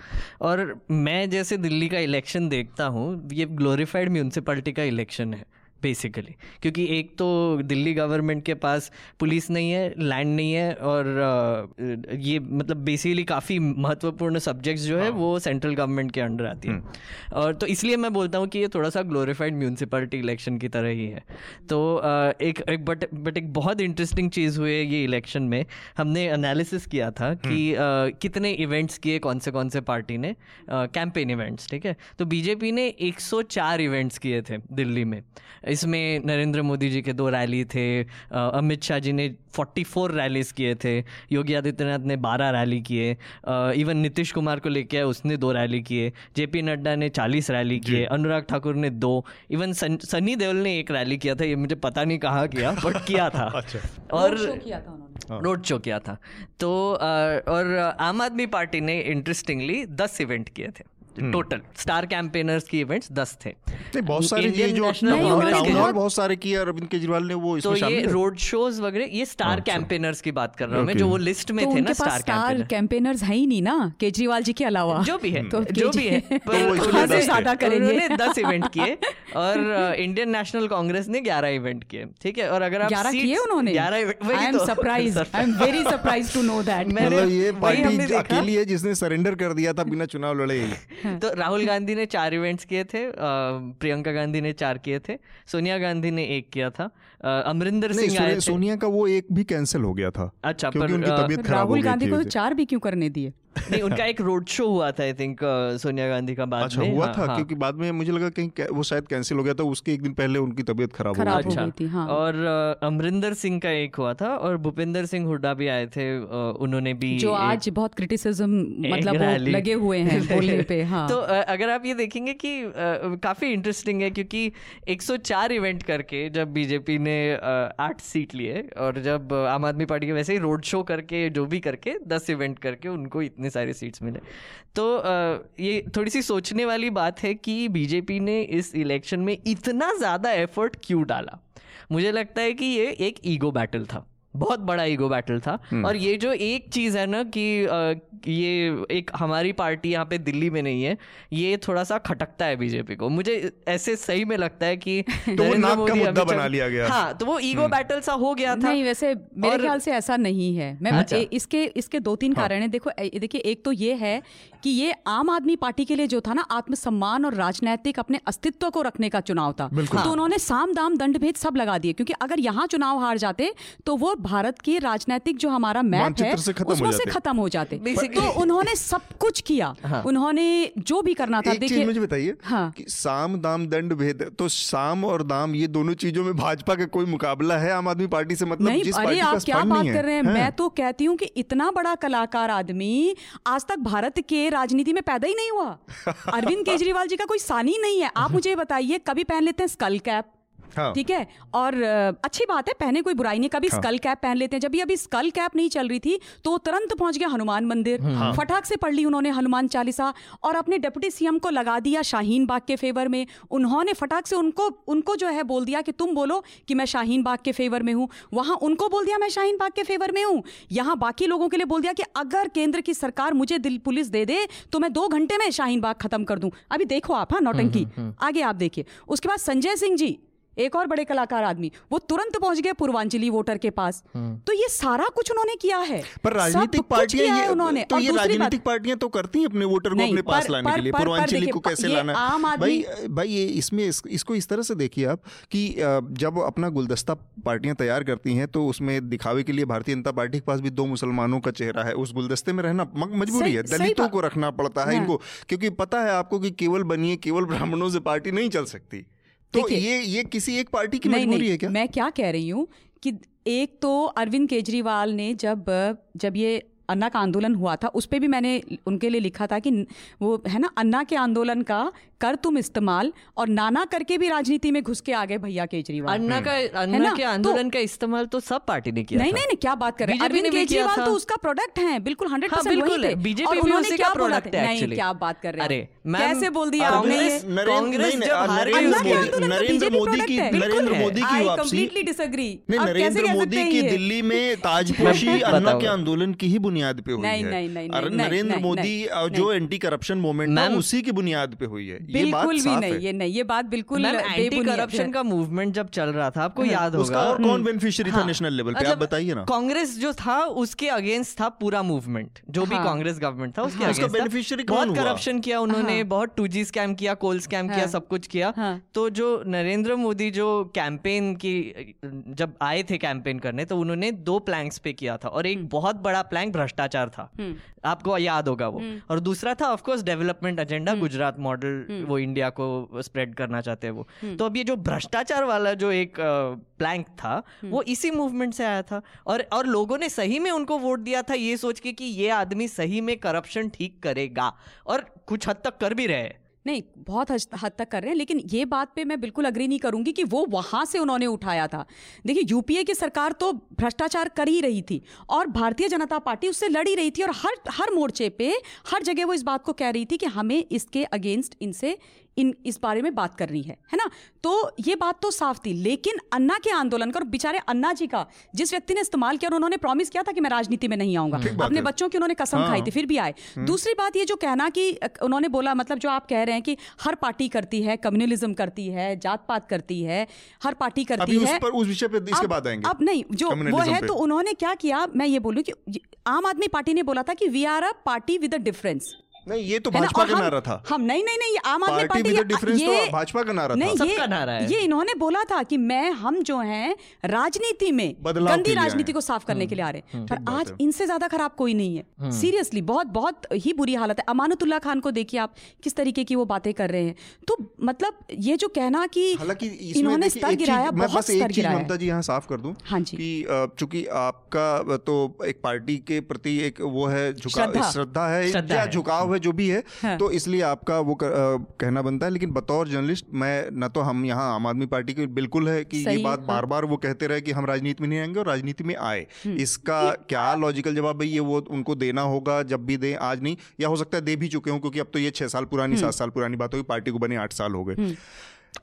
और मैं जैसे दिल्ली का इलेक्शन देखता हूँ, ये ग्लोरीफाइड म्यूनसिपैलिटी का इलेक्शन है बेसिकली, क्योंकि एक तो दिल्ली गवर्नमेंट के पास पुलिस नहीं है, लैंड नहीं है और ये मतलब बेसिकली काफ़ी महत्वपूर्ण सब्जेक्ट्स जो है वो सेंट्रल गवर्नमेंट के अंडर आती है। और तो इसलिए मैं बोलता हूँ कि ये थोड़ा सा ग्लोरीफाइड म्यूनसिपैलिटी इलेक्शन की तरह ही है। तो एक, एक बट बट एक बहुत इंटरेस्टिंग चीज़ हुई है ये इलेक्शन में। हमने एनालिसिस किया था कि आ, कितने इवेंट्स किए कौन से कौन से पार्टी ने, कैंपेन इवेंट्स। ठीक है, तो बीजेपी ने एक सौ चार इवेंट्स किए थे दिल्ली में। इसमें नरेंद्र मोदी जी के दो रैली थे, अमित शाह जी ने चौवालीस रैलीज किए थे, योगी आदित्यनाथ ने बारह रैली किए, इवन नीतीश कुमार को लेके उसने दो रैली किए, जे पी नड्डा ने चालीस रैली किए, अनुराग ठाकुर ने दो, इवन सन, सनी देओल ने एक रैली किया था। ये मुझे पता नहीं कहाँ किया बट किया था। अच्छा। और रोड शो किया था। तो और आम आदमी पार्टी ने इंटरेस्टिंगली दस इवेंट किए थे टोटल। स्टार कैंपेनर्स की इवेंट्स दस थे। बहुत सारे ये जो बहुत सारे किए अरविंद केजरीवाल ने वो इसमें शामिल। तो ये रोड शोज वगैरह, ये स्टार कैंपेनर्स की बात कर रहा हूँ मैं, जो वो लिस्ट में थे ना। स्टार कैंपेनर्स है ही नहीं ना केजरीवाल जी के अलावा, जो भी है जो भी है उन्होंने दस इवेंट किए। और इंडियन नेशनल कांग्रेस ने ग्यारह इवेंट किए। ठीक है, और अगर आप ग्यारह किए उन्होंने ग्यारह। I am surprise, I am very surprise to know that. मतलब ये पार्टी अकेली है जिसने सरेंडर कर दिया था बिना चुनाव लड़े। तो राहुल गांधी ने चार इवेंट्स किए थे, प्रियंका गांधी ने चार किए थे, सोनिया गांधी ने एक किया था, अमरिंदर सिंह आए थे। सोनिया का वो एक भी कैंसिल हो गया था। अच्छा, पर उनकी तबीयत खराब हो गई थी। राहुल गांधी को चार भी क्यों करने दिए? नहीं, उनका एक रोड शो हुआ था आई थिंक सोनिया गांधी का बाद अच्छा, में हुआ हाँ, था हाँ, क्योंकि बाद में मुझे लगा कहीं वो शायद कैंसिल हो गया था। उसके एक दिन पहले उनकी तबीयत खराब हो गई अच्छा, थी हाँ। और अमरिंदर सिंह का एक हुआ था और भूपिंदर सिंह हुड्डा भी आए थे। उन्होंने भी जो आज बहुत क्रिटिसिज्म मतलब लगे हुए हैं बोलने पे। तो अगर आप ये देखेंगे कि काफी इंटरेस्टिंग है, क्योंकि एक सौ चार इवेंट करके जब बीजेपी ने आठ सीट लिए और जब आम आदमी पार्टी के वैसे ही रोड शो करके जो भी करके दस इवेंट करके उनको इतने सारे सीट्स मिले। तो आ, ये थोड़ी सी सोचने वाली बात है कि बीजेपी ने इस इलेक्शन में इतना ज़्यादा एफर्ट क्यों डाला। मुझे लगता है कि ये एक ईगो बैटल था, बहुत बड़ा ईगो बैटल था। और ये जो एक चीज़ है ना कि ये एक हमारी पार्टी यहाँ पे दिल्ली में नहीं है, ये थोड़ा सा खटकता है बीजेपी को। मुझे ऐसे सही में लगता है कि नरेंद्र मोदी मुद्दा बना लिया गया। हाँ, तो वो ईगो बैटल सा हो गया था। नहीं, वैसे मेरे ख्याल से ऐसा नहीं है। मैं अच्छा। इसके इसके दो तीन कारण है। देखो देखिए, एक तो ये है कि ये आम आदमी पार्टी के लिए जो था ना आत्मसम्मान और राजनैतिक अपने अस्तित्व को रखने का चुनाव था। तो उन्होंने साम दाम दंड भेद सब लगा दिए, क्योंकि अगर यहाँ चुनाव हार जाते तो वो भारत की राजनीतिक जो हमारा मैप है उसमें से खत्म हो जाते। तो उन्होंने सब कुछ किया। हाँ। उन्होंने जो भी करना था। देखिए मुझे बताइए हाँ। कि साम दाम दंड भेद, तो साम और दाम ये दोनों चीजों में भाजपा का कोई मुकाबला है आम आदमी पार्टी से? मतलब जिस पार्टी का आप क्या बात कर रहे हैं। मैं तो कहती हूँ कि इतना बड़ा कलाकार आदमी आज तक भारत के राजनीति में पैदा ही नहीं हुआ। अरविंद केजरीवाल जी का कोई सानी नहीं है। आप मुझे बताइए, कभी पहन लेते हैं स्कल कैप, ठीक है, और अच्छी बात है, पहने कोई बुराई नहीं, कभी स्कल कैप पहन लेते हैं। जब अभी स्कल कैप नहीं चल रही थी तो तुरंत पहुंच गया हनुमान मंदिर, फटाक से पढ़ ली उन्होंने हनुमान चालीसा और अपने डिप्टी सीएम को लगा दिया शाहीन बाग के फेवर में। उन्होंने फटाक से उनको उनको जो है बोल दिया कि तुम बोलो कि मैं शाहीन बाग के फेवर में हूँ, वहां उनको बोल दिया मैं शाहीन बाग के फेवर में हूँ, यहाँ बाकी लोगों के लिए बोल दिया कि अगर केंद्र की सरकार मुझे दिल पुलिस दे दे तो मैं दो घंटे में शाहीन बाग खत्म कर दूं। अभी देखो आप, हाँ, नौटंकी आगे आप देखिए। उसके बाद संजय सिंह जी एक और बड़े कलाकार आदमी, वो तुरंत पहुंच गए पूर्वांचली वोटर के पास। तो ये सारा कुछ उन्होंने किया है, पर राजनीतिक पार्टियां उन्होंने तो ये राजनीतिक पार्टियां तो करती हैं अपने वोटर को अपने पास लाने के लिए, पूर्वांचली को कैसे लाना आम आदमी। भाई ये इसमें इसको इस तरह से देखिए आप कि जब अपना गुलदस्ता पार्टियां तैयार करती हैं तो उसमें दिखावे के लिए भारतीय जनता पार्टी के पास भी दो मुसलमानों का चेहरा है, उस गुलदस्ते में रहना मजबूरी है, दलितों को रखना पड़ता है इनको, क्योंकि पता है आपको कि केवल बनिए केवल ब्राह्मणों से पार्टी नहीं चल सकती। तो ये ये किसी एक पार्टी की मजबूरी है क्या? मैं क्या कह रही हूँ कि एक तो अरविंद केजरीवाल ने जब जब ये अन्ना का आंदोलन हुआ था उस पर भी मैंने उनके लिए लिखा था कि वो है ना अन्ना के आंदोलन का कर तुम इस्तेमाल और नाना करके भी राजनीति में घुस के आ गए भैया केजरीवाल। अन्ना का अन्ना के आंदोलन का इस्तेमाल तो सब पार्टी ने किया। नहीं नहीं नहीं क्या बात कर रहे हैं, अरविंद केजरीवाल तो उसका प्रोडक्ट है, बिल्कुल हंड्रेड परसेंट। बीजेपी भी उसी का प्रोडक्ट है एक्चुअली। क्या बात कर रहे हैं, कैसे बोल दिया आपने। कांग्रेस नरेंद्र मोदी की नरेंद्र मोदी की कंप्लीटली डिसएग्री। नरेंद्र मोदी की दिल्ली में ताजपोशी अन्ना के आंदोलन की ही बुनियाद पे हुई है। नरेंद्र मोदी जो एंटी करप्शन मूवमेंट है उसी की बुनियाद पे हुई है। बिल्कुल भी नहीं, ये नहीं, ये बात बिल्कुल एंटी करप्शन का मूवमेंट जब चल रहा था आपको याद होगा उसका और कौन बेनिफिशियरी था नेशनल लेवल पे, आप बताइए ना। कांग्रेस जो था उसके अगेंस्ट था पूरा मूवमेंट, जो भी कांग्रेस गवर्नमेंट था उसके अगेंस्ट बेनिफिशियरी कौन हुआ। बहुत करप्शन किया उन्होंने, बहुत टू जी स्कैम किया, कोल स्कैम किया, सब कुछ किया। तो जो नरेंद्र मोदी जो कैंपेन की जब आए थे कैंपेन करने तो उन्होंने दो प्लैंक्स पे किया था, और एक बहुत बड़ा प्लैंक भ्रष्टाचार था आपको याद होगा वो, और दूसरा था of course development agenda, Gujarat model वो इंडिया को स्प्रेड करना चाहते हैं वो। तो अब ये जो भ्रष्टाचार वाला जो एक प्लैंक था वो इसी मूवमेंट से आया था, और और लोगों ने सही में उनको वोट दिया था ये सोच के कि ये आदमी सही में करप्शन ठीक करेगा, और कुछ हद तक कर भी रहे हैं। नहीं बहुत हद तक कर रहे हैं, लेकिन ये बात पे मैं बिल्कुल अग्री नहीं करूंगी कि वो वहां से उन्होंने उठाया था। देखिए यूपीए की सरकार तो भ्रष्टाचार कर ही रही थी और भारतीय जनता पार्टी उससे लड़ ही रही थी, और हर हर मोर्चे पे हर जगह वो इस बात को कह रही थी कि हमें इसके अगेंस्ट इनसे इन इस बारे में बात करनी है, है ना। तो ये बात तो साफ थी, लेकिन अन्ना के आंदोलन का और बेचारे अन्ना जी का जिस व्यक्ति ने इस्तेमाल किया, और उन्होंने प्रॉमिस किया था कि मैं राजनीति में नहीं आऊंगा, अपने बच्चों की उन्होंने कसम खाई थी, फिर भी आए। दूसरी बात ये जो कहना कि उन्होंने बोला, मतलब जो आप कह रहे हैं कि हर पार्टी करती है, कम्युनलिज्म करती है, जात पात करती है, हर पार्टी करती है, उस विषय पे इसके बाद आएंगे। अब नहीं जो वो है, तो उन्होंने क्या किया, मैं ये बोलूं कि आम आदमी पार्टी ने बोला था कि we are a party with a difference. नहीं ये तो भाजपा का नारा था। हम नहीं नहीं नहीं आम आदमी पार्टी का डिफरेंस तो भाजपा का नारा था, सबका नारा है ये। इन्होंने बोला था कि मैं हम जो हैं राजनीति में गंदी राजनीति को साफ करने के लिए आ रहे हैं, पर आज इनसे ज्यादा खराब कोई नहीं है। सीरियसली बहुत बहुत ही बुरी हालत है। अमानतुल्ला खान को देखिए आप, किस तरीके की वो बातें कर रहे हैं। तो मतलब ये जो कहना कि इन्होंने स्तर गिराया, बहुत स्तर गिराया। ममता जी यहाँ साफ कर दूं कि चूंकि आपका तो एक पार्टी के प्रति एक वो है श्रद्धा है या झुकाव जो भी है, हाँ। तो इसलिए आपका वो कर, आ, कहना बनता है, लेकिन बतौर जर्नलिस्ट मैं ना तो हम यहाँ आम आदमी पार्टी के बिल्कुल है कि ये बात बार बार वो कहते रहे कि हम राजनीति में नहीं आएंगे और राजनीति में आए, इसका क्या लॉजिकल जवाब है ये वो उनको देना होगा जब भी दें, आज नहीं या हो सकता है दे भी चुके हों, क्योंकि अब तो ये छह साल पुरानी सात साल पुरानी बात होगी, पार्टी को बने आठ साल हो गए।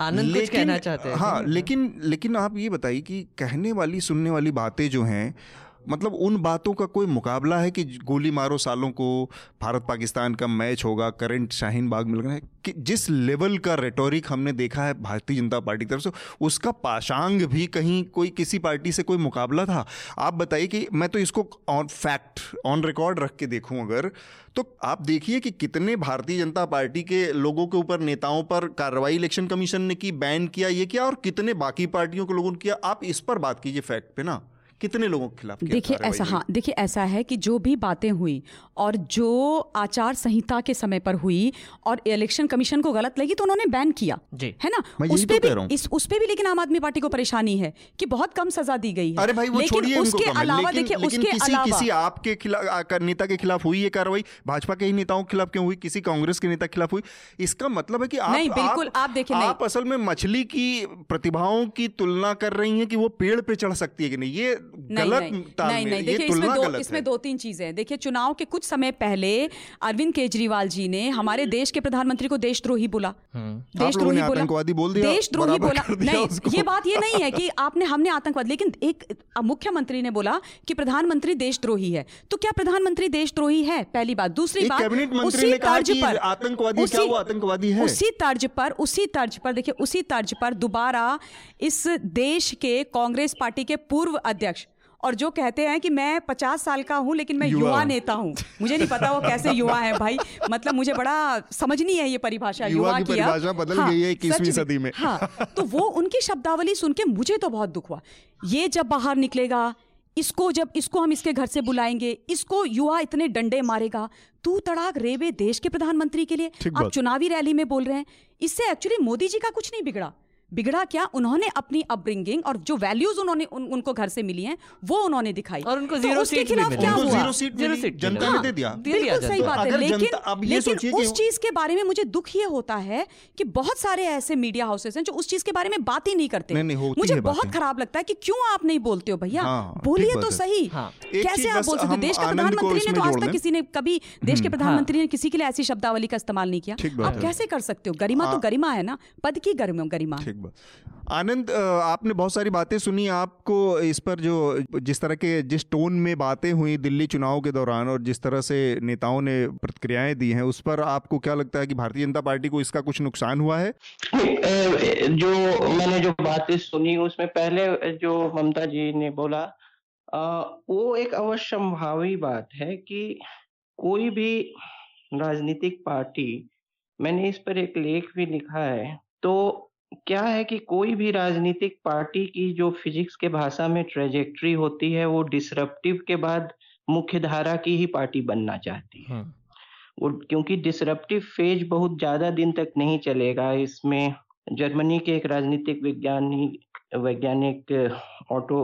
आनंद कुछ कहना चाहते हैं। हाँ लेकिन लेकिन आप ये बताइए कि कहने वाली सुनने वाली बातें जो हैं, मतलब उन बातों का कोई मुकाबला है कि गोली मारो सालों को, भारत पाकिस्तान का मैच होगा, करंट शाहीन बाग मिल रहा है, कि जिस लेवल का रेटोरिक हमने देखा है भारतीय जनता पार्टी की तरफ से, उसका पाशांग भी कहीं कोई किसी पार्टी से कोई मुकाबला था? आप बताइए कि मैं तो इसको ऑन फैक्ट ऑन रिकॉर्ड रख के देखूं अगर, तो आप देखिए कि कितने भारतीय जनता पार्टी के लोगों के ऊपर, नेताओं पर कार्रवाई इलेक्शन कमीशन ने की, बैन किया, ये किया, और कितने बाकी पार्टियों के लोगों ने किया। आप इस पर बात कीजिए फैक्ट पे ना, कितने लोगों के खिलाफ। देखिए ऐसा, हाँ देखिए ऐसा है कि जो भी बातें हुई और जो आचार संहिता के समय पर हुई और इलेक्शन कमीशन को गलत लगी तो उन्होंने बैन किया, है ना। उस पे तो भी इस उस पे भी लेकिन आम आदमी पार्टी को परेशानी है कि बहुत कम सजा दी गई है। अरे भाई वो छोड़िए, उसके अलावा देखिए उसके अलावा किसी आपके खिलाफ नेता के खिलाफ हुई ये कार्रवाई, भाजपा के ही नेताओं के खिलाफ क्यों हुई, किसी कांग्रेस के नेता के खिलाफ हुई, इसका मतलब है कि नहीं बिल्कुल आप देखिए आप असल में मछली की प्रतिभाओं की तुलना कर रही है कि वो पेड़ पे चढ़ सकती है कि नहीं। ये गलत तालमेल, नहीं देखिए इसमें दो इसमें दो तीन चीजें हैं। देखिए चुनाव के कुछ समय पहले अरविंद केजरीवाल जी ने हमारे देश के प्रधानमंत्री को देशद्रोही बोला, देशद्रोही बोला, देशद्रोही बोला। नहीं, ये बात ये नहीं है कि आपने हमने आतंकवाद, लेकिन एक मुख्यमंत्री ने बोला कि प्रधानमंत्री देशद्रोही है, तो क्या प्रधानमंत्री देशद्रोही है? पहली बात। दूसरी बात, उसी तर्ज पर आतंकवादी, क्या वो आतंकवादी है? उसी तर्ज पर उसी तर्ज पर देखिए उसी तर्ज पर दोबारा इस देश के कांग्रेस पार्टी के पूर्व अध्यक्ष, और जो कहते हैं कि मैं पचास साल का हूं लेकिन मैं युवा नेता हूं, मुझे नहीं पता वो कैसे युवा है भाई, मतलब मुझे बड़ा समझनी है ये परिभाषा, युवा की परिभाषा बदल गई है इक्कीसवीं सदी में। हाँ, तो वो उनकी शब्दावली सुन के मुझे तो बहुत दुख हुआ। ये जब बाहर निकलेगा, इसको जब इसको हम इसके घर से बुलाएंगे, इसको युवा इतने डंडे मारेगा, तू तड़ाक रेवे देश के प्रधानमंत्री के लिए आप चुनावी रैली में बोल रहे हैं। इससे एक्चुअली मोदी जी का कुछ नहीं बिगड़ा, बिगड़ा क्या, उन्होंने अपनी अपब्रिंगिंग और जो वैल्यूज उन्होंने उन, उनको घर से मिली हैं वो उन्होंने दिखाई, और उनको जीरो सीट मिली, जीरो सीट मिली, जनता ने दे दिया, बिल्कुल सही बात है। लेकिन लेकिन उस चीज के बारे में मुझे दुख ये होता है कि बहुत सारे ऐसे मीडिया हाउसेस हैं जो उस चीज के बारे में बात ही नहीं करते। मुझे बहुत खराब लगता है कि क्यों आप नहीं बोलते हो भैया, बोलिए तो सही, कैसे आप बोल सकते? देश के प्रधानमंत्री ने तो आज तक किसी ने कभी देश के प्रधानमंत्री ने किसी के लिए ऐसी शब्दावली का इस्तेमाल नहीं किया, आप कैसे कर सकते हो? गरिमा तो गरिमा है ना, पद की गरिमा। आनंद, आपने बहुत सारी बातें सुनी, आपको इस पर जो जिस तरह के जिस टोन में बातें हुई दिल्ली चुनाव के दौरान और जिस तरह से नेताओं ने प्रतिक्रियाएं दी हैं, उस पर आपको क्या लगता है कि भारतीय जनता पार्टी को इसका कुछ नुकसान हुआ है? जो मैंने जो बातें सुनी उसमें पहले जो ममता जी ने बोला वो एक अवश्यंभावी बात है कि कोई भी राजनीतिक पार्टी, मैंने इस पर एक लेख भी लिखा है, तो क्या है कि कोई भी राजनीतिक पार्टी की जो फिजिक्स के भाषा में ट्रेजेक्ट्री होती है वो डिसरप्टिव के बाद मुख्य धारा की ही पार्टी बनना चाहती है, वो क्योंकि डिसरप्टिव फेज बहुत ज्यादा दिन तक नहीं चलेगा। इसमें जर्मनी के एक राजनीतिक वैज्ञानिक वैज्ञानिक ऑटो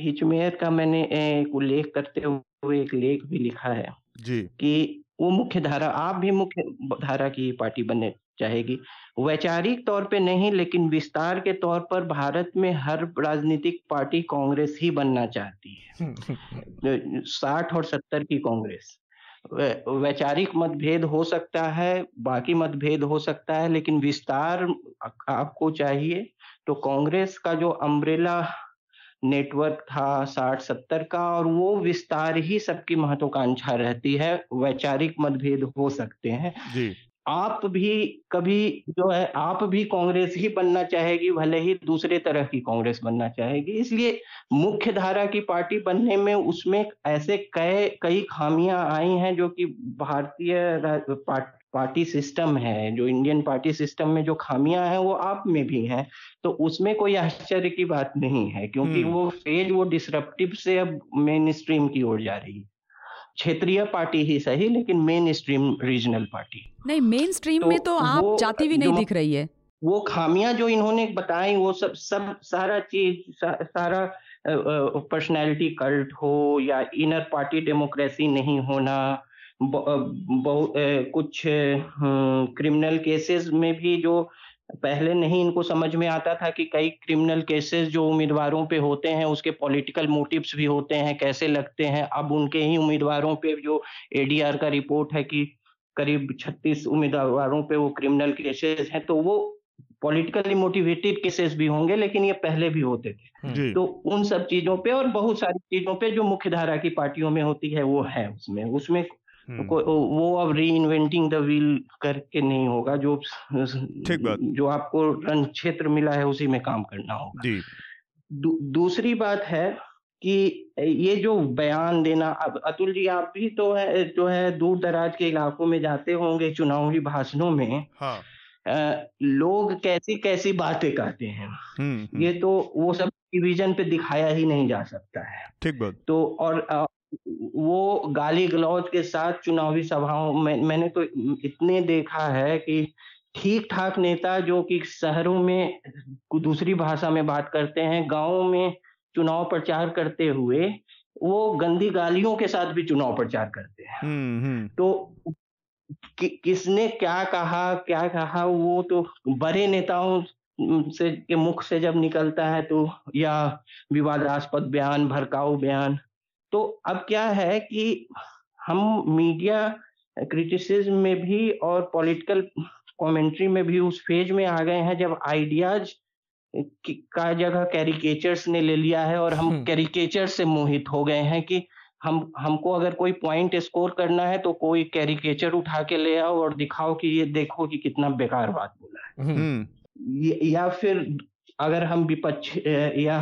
हिचमेयर का मैंने एक उल्लेख करते हुए एक लेख भी लिखा है जी, कि वो मुख्य धारा, आप भी मुख्य धारा की पार्टी बने चाहेगी, वैचारिक तौर पे नहीं लेकिन विस्तार के तौर पर भारत में हर राजनीतिक पार्टी कांग्रेस ही बनना चाहती है, साठ और सत्तर की कांग्रेस। वैचारिक मतभेद हो सकता है, बाकी मतभेद हो सकता है, लेकिन विस्तार आपको चाहिए। तो कांग्रेस का जो अम्ब्रेला नेटवर्क था साठ सत्तर का, और वो विस्तार ही सबकी महत्वाकांक्षा रहती है, वैचारिक मतभेद हो सकते हैं जी। आप भी कभी जो है आप भी कांग्रेस ही बनना चाहेगी, भले ही दूसरे तरह की कांग्रेस बनना चाहेगी, इसलिए मुख्य धारा की पार्टी बनने में उसमें ऐसे कई कई खामियां आई हैं जो कि भारतीय पार्टी पार्टी सिस्टम है, जो इंडियन पार्टी सिस्टम में जो खामियां हैं वो आप में भी हैं, तो उसमें कोई आश्चर्य की बात नहीं है, क्योंकि वो फेज वो डिसरप्टिव से अब मेन स्ट्रीम की ओर जा रही है। क्षेत्रीय पार्टी ही सही लेकिन मेन स्ट्रीम रीजनल पार्टी नहीं, मेन स्ट्रीम तो में तो आप जाती भी नहीं दिख रही है। वो खामियां जो इन्होंने बताई वो सब सब सारा चीज सा, सारा पर्सनैलिटी कल्ट हो या इनर पार्टी डेमोक्रेसी नहीं होना, बहुत कुछ क्रिमिनल केसेस में भी जो पहले नहीं इनको समझ में आता था कि कई क्रिमिनल केसेस जो उम्मीदवारों पे होते हैं उसके पॉलिटिकल मोटिव्स भी होते हैं, कैसे लगते हैं। अब उनके ही उम्मीदवारों पे जो एडीआर का रिपोर्ट है कि करीब छत्तीस उम्मीदवारों पे वो क्रिमिनल केसेस हैं, तो वो पॉलिटिकली मोटिवेटेड केसेस भी होंगे, लेकिन ये पहले भी होते थे। तो उन सब चीजों पे और बहुत सारी चीजों पे जो मुख्य धारा की पार्टियों में होती है वो है उसमें उसमें वो अब री इन्वेंटिंग द व्हील करके नहीं होगा, जो जो आपको रण क्षेत्र मिला है उसी में काम करना होगा जी। दू, दूसरी बात है कि ये जो बयान देना, अब अतुल जी आप भी तो है जो है दूर दराज के इलाकों में जाते होंगे चुनावी भाषणों में, हाँ। आ, लोग कैसी कैसी बातें कहते हैं, हुँ, ये तो वो सब टेलीविजन पे दिखाया ही नहीं जा सकता है। ठीक बात। तो और आ, वो गाली गलौज के साथ चुनावी सभाओं में मैंने तो इतने देखा है कि ठीक ठाक नेता जो कि शहरों में दूसरी भाषा में बात करते हैं, गाँव में चुनाव प्रचार करते हुए वो गंदी गालियों के साथ भी चुनाव प्रचार करते हैं। हम्म। तो कि, किसने क्या कहा क्या कहा वो तो बड़े नेताओं से के मुख से जब निकलता है तो यह विवादास्पद बयान, भड़काऊ बयान। तो अब क्या है कि हम मीडिया क्रिटिसिज्म में भी और पॉलिटिकल कमेंट्री में भी उस फेज में आ गए हैं जब आइडियाज का जगह कैरिकेचर्स ने ले लिया है और हम कैरिकेचर से मोहित हो गए हैं कि हम हमको अगर कोई पॉइंट स्कोर करना है तो कोई कैरिकेचर उठा के ले आओ और दिखाओ कि ये देखो कि कितना बेकार बात बोला है। या फिर अगर हम विपक्ष या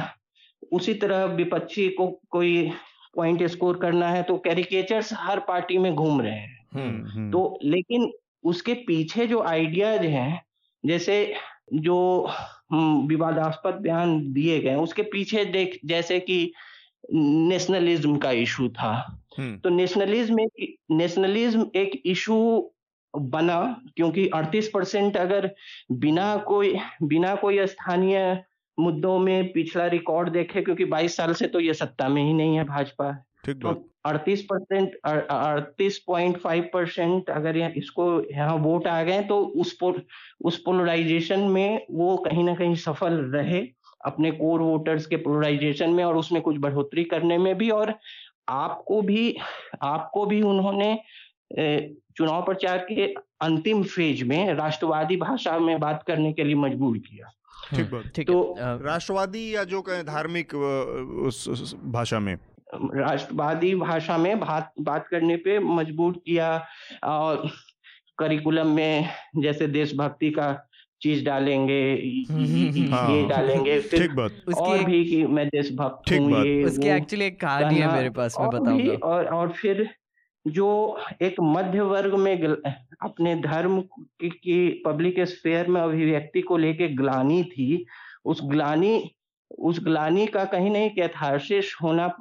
उसी तरह विपक्षी को कोई पॉइंट स्कोर करना है तो कैरिकेचर्स हर पार्टी में घूम रहे हैं। तो लेकिन उसके पीछे जो आइडियाज हैं, जैसे जो विवादास्पद बयान दिए गए उसके पीछे देख जैसे कि नेशनलिज्म का इशू था, तो नेशनलिज्म एक नेशनलिज्म एक इशू बना क्योंकि अड़तीस परसेंट अगर बिना कोई बिना कोई स्थानीय मुद्दों में पिछला रिकॉर्ड देखे, क्योंकि बाईस साल से तो ये सत्ता में ही नहीं है भाजपा, तो अड़तीस परसेंट अड़तीस पॉइंट फाइव परसेंट अगर इसको यहाँ वोट आ गए तो उस पोल, उस पोलराइजेशन में वो कहीं ना कहीं सफल रहे अपने कोर वोटर्स के पोलराइजेशन में और उसमें कुछ बढ़ोतरी करने में भी। और आपको भी आपको भी उन्होंने चुनाव प्रचार के अंतिम फेज में राष्ट्रवादी भाषा में बात करने के लिए मजबूर किया। ठीक बात। ठीक तो राष्ट्रवादी या जो कहें धार्मिक उस भाषा में राष्ट्रवादी भाषा में बात बात करने पे मजबूर किया और करिकुलम में जैसे देशभक्ति का चीज डालेंगे, ये डालेंगे, फिर और भी कि मैं देशभक्त हूँ, ये उसकी एक्चुअली एक कहानी है मेरे पास, मैं बताऊंगा। और और फिर जो एक मध्य वर्ग में अपने धर्म की पब्लिक स्फेयर में अभिव्यक्ति को लेके ग्लानी थी, उस ग्लानी उस ग्लानी का कहीं नहीं कैथार्सिस होना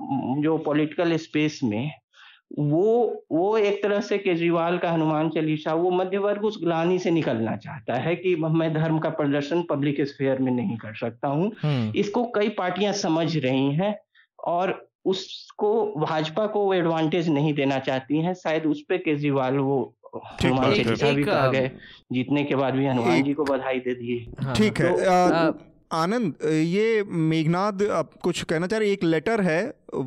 जो पॉलिटिकल स्पेस में, वो वो एक तरह से केजरीवाल का हनुमान चालीसा, वो मध्य वर्ग उस ग्लानी से निकलना चाहता है कि मैं धर्म का प्रदर्शन पब्लिक स्फेयर में नहीं कर सकता हूँ। इसको कई पार्टियां समझ रही हैं और उसको भाजपा को वो एडवांटेज नहीं देना चाहती हैं, शायद उस पे केजरीवाल वो हनुमान चालीसा भी आ गए, जीतने के बाद भी हनुमान जी को बधाई दे दिए। ठीक है आनंद, ये मेघनाद आप कुछ कहना चाह रहे? एक लेटर है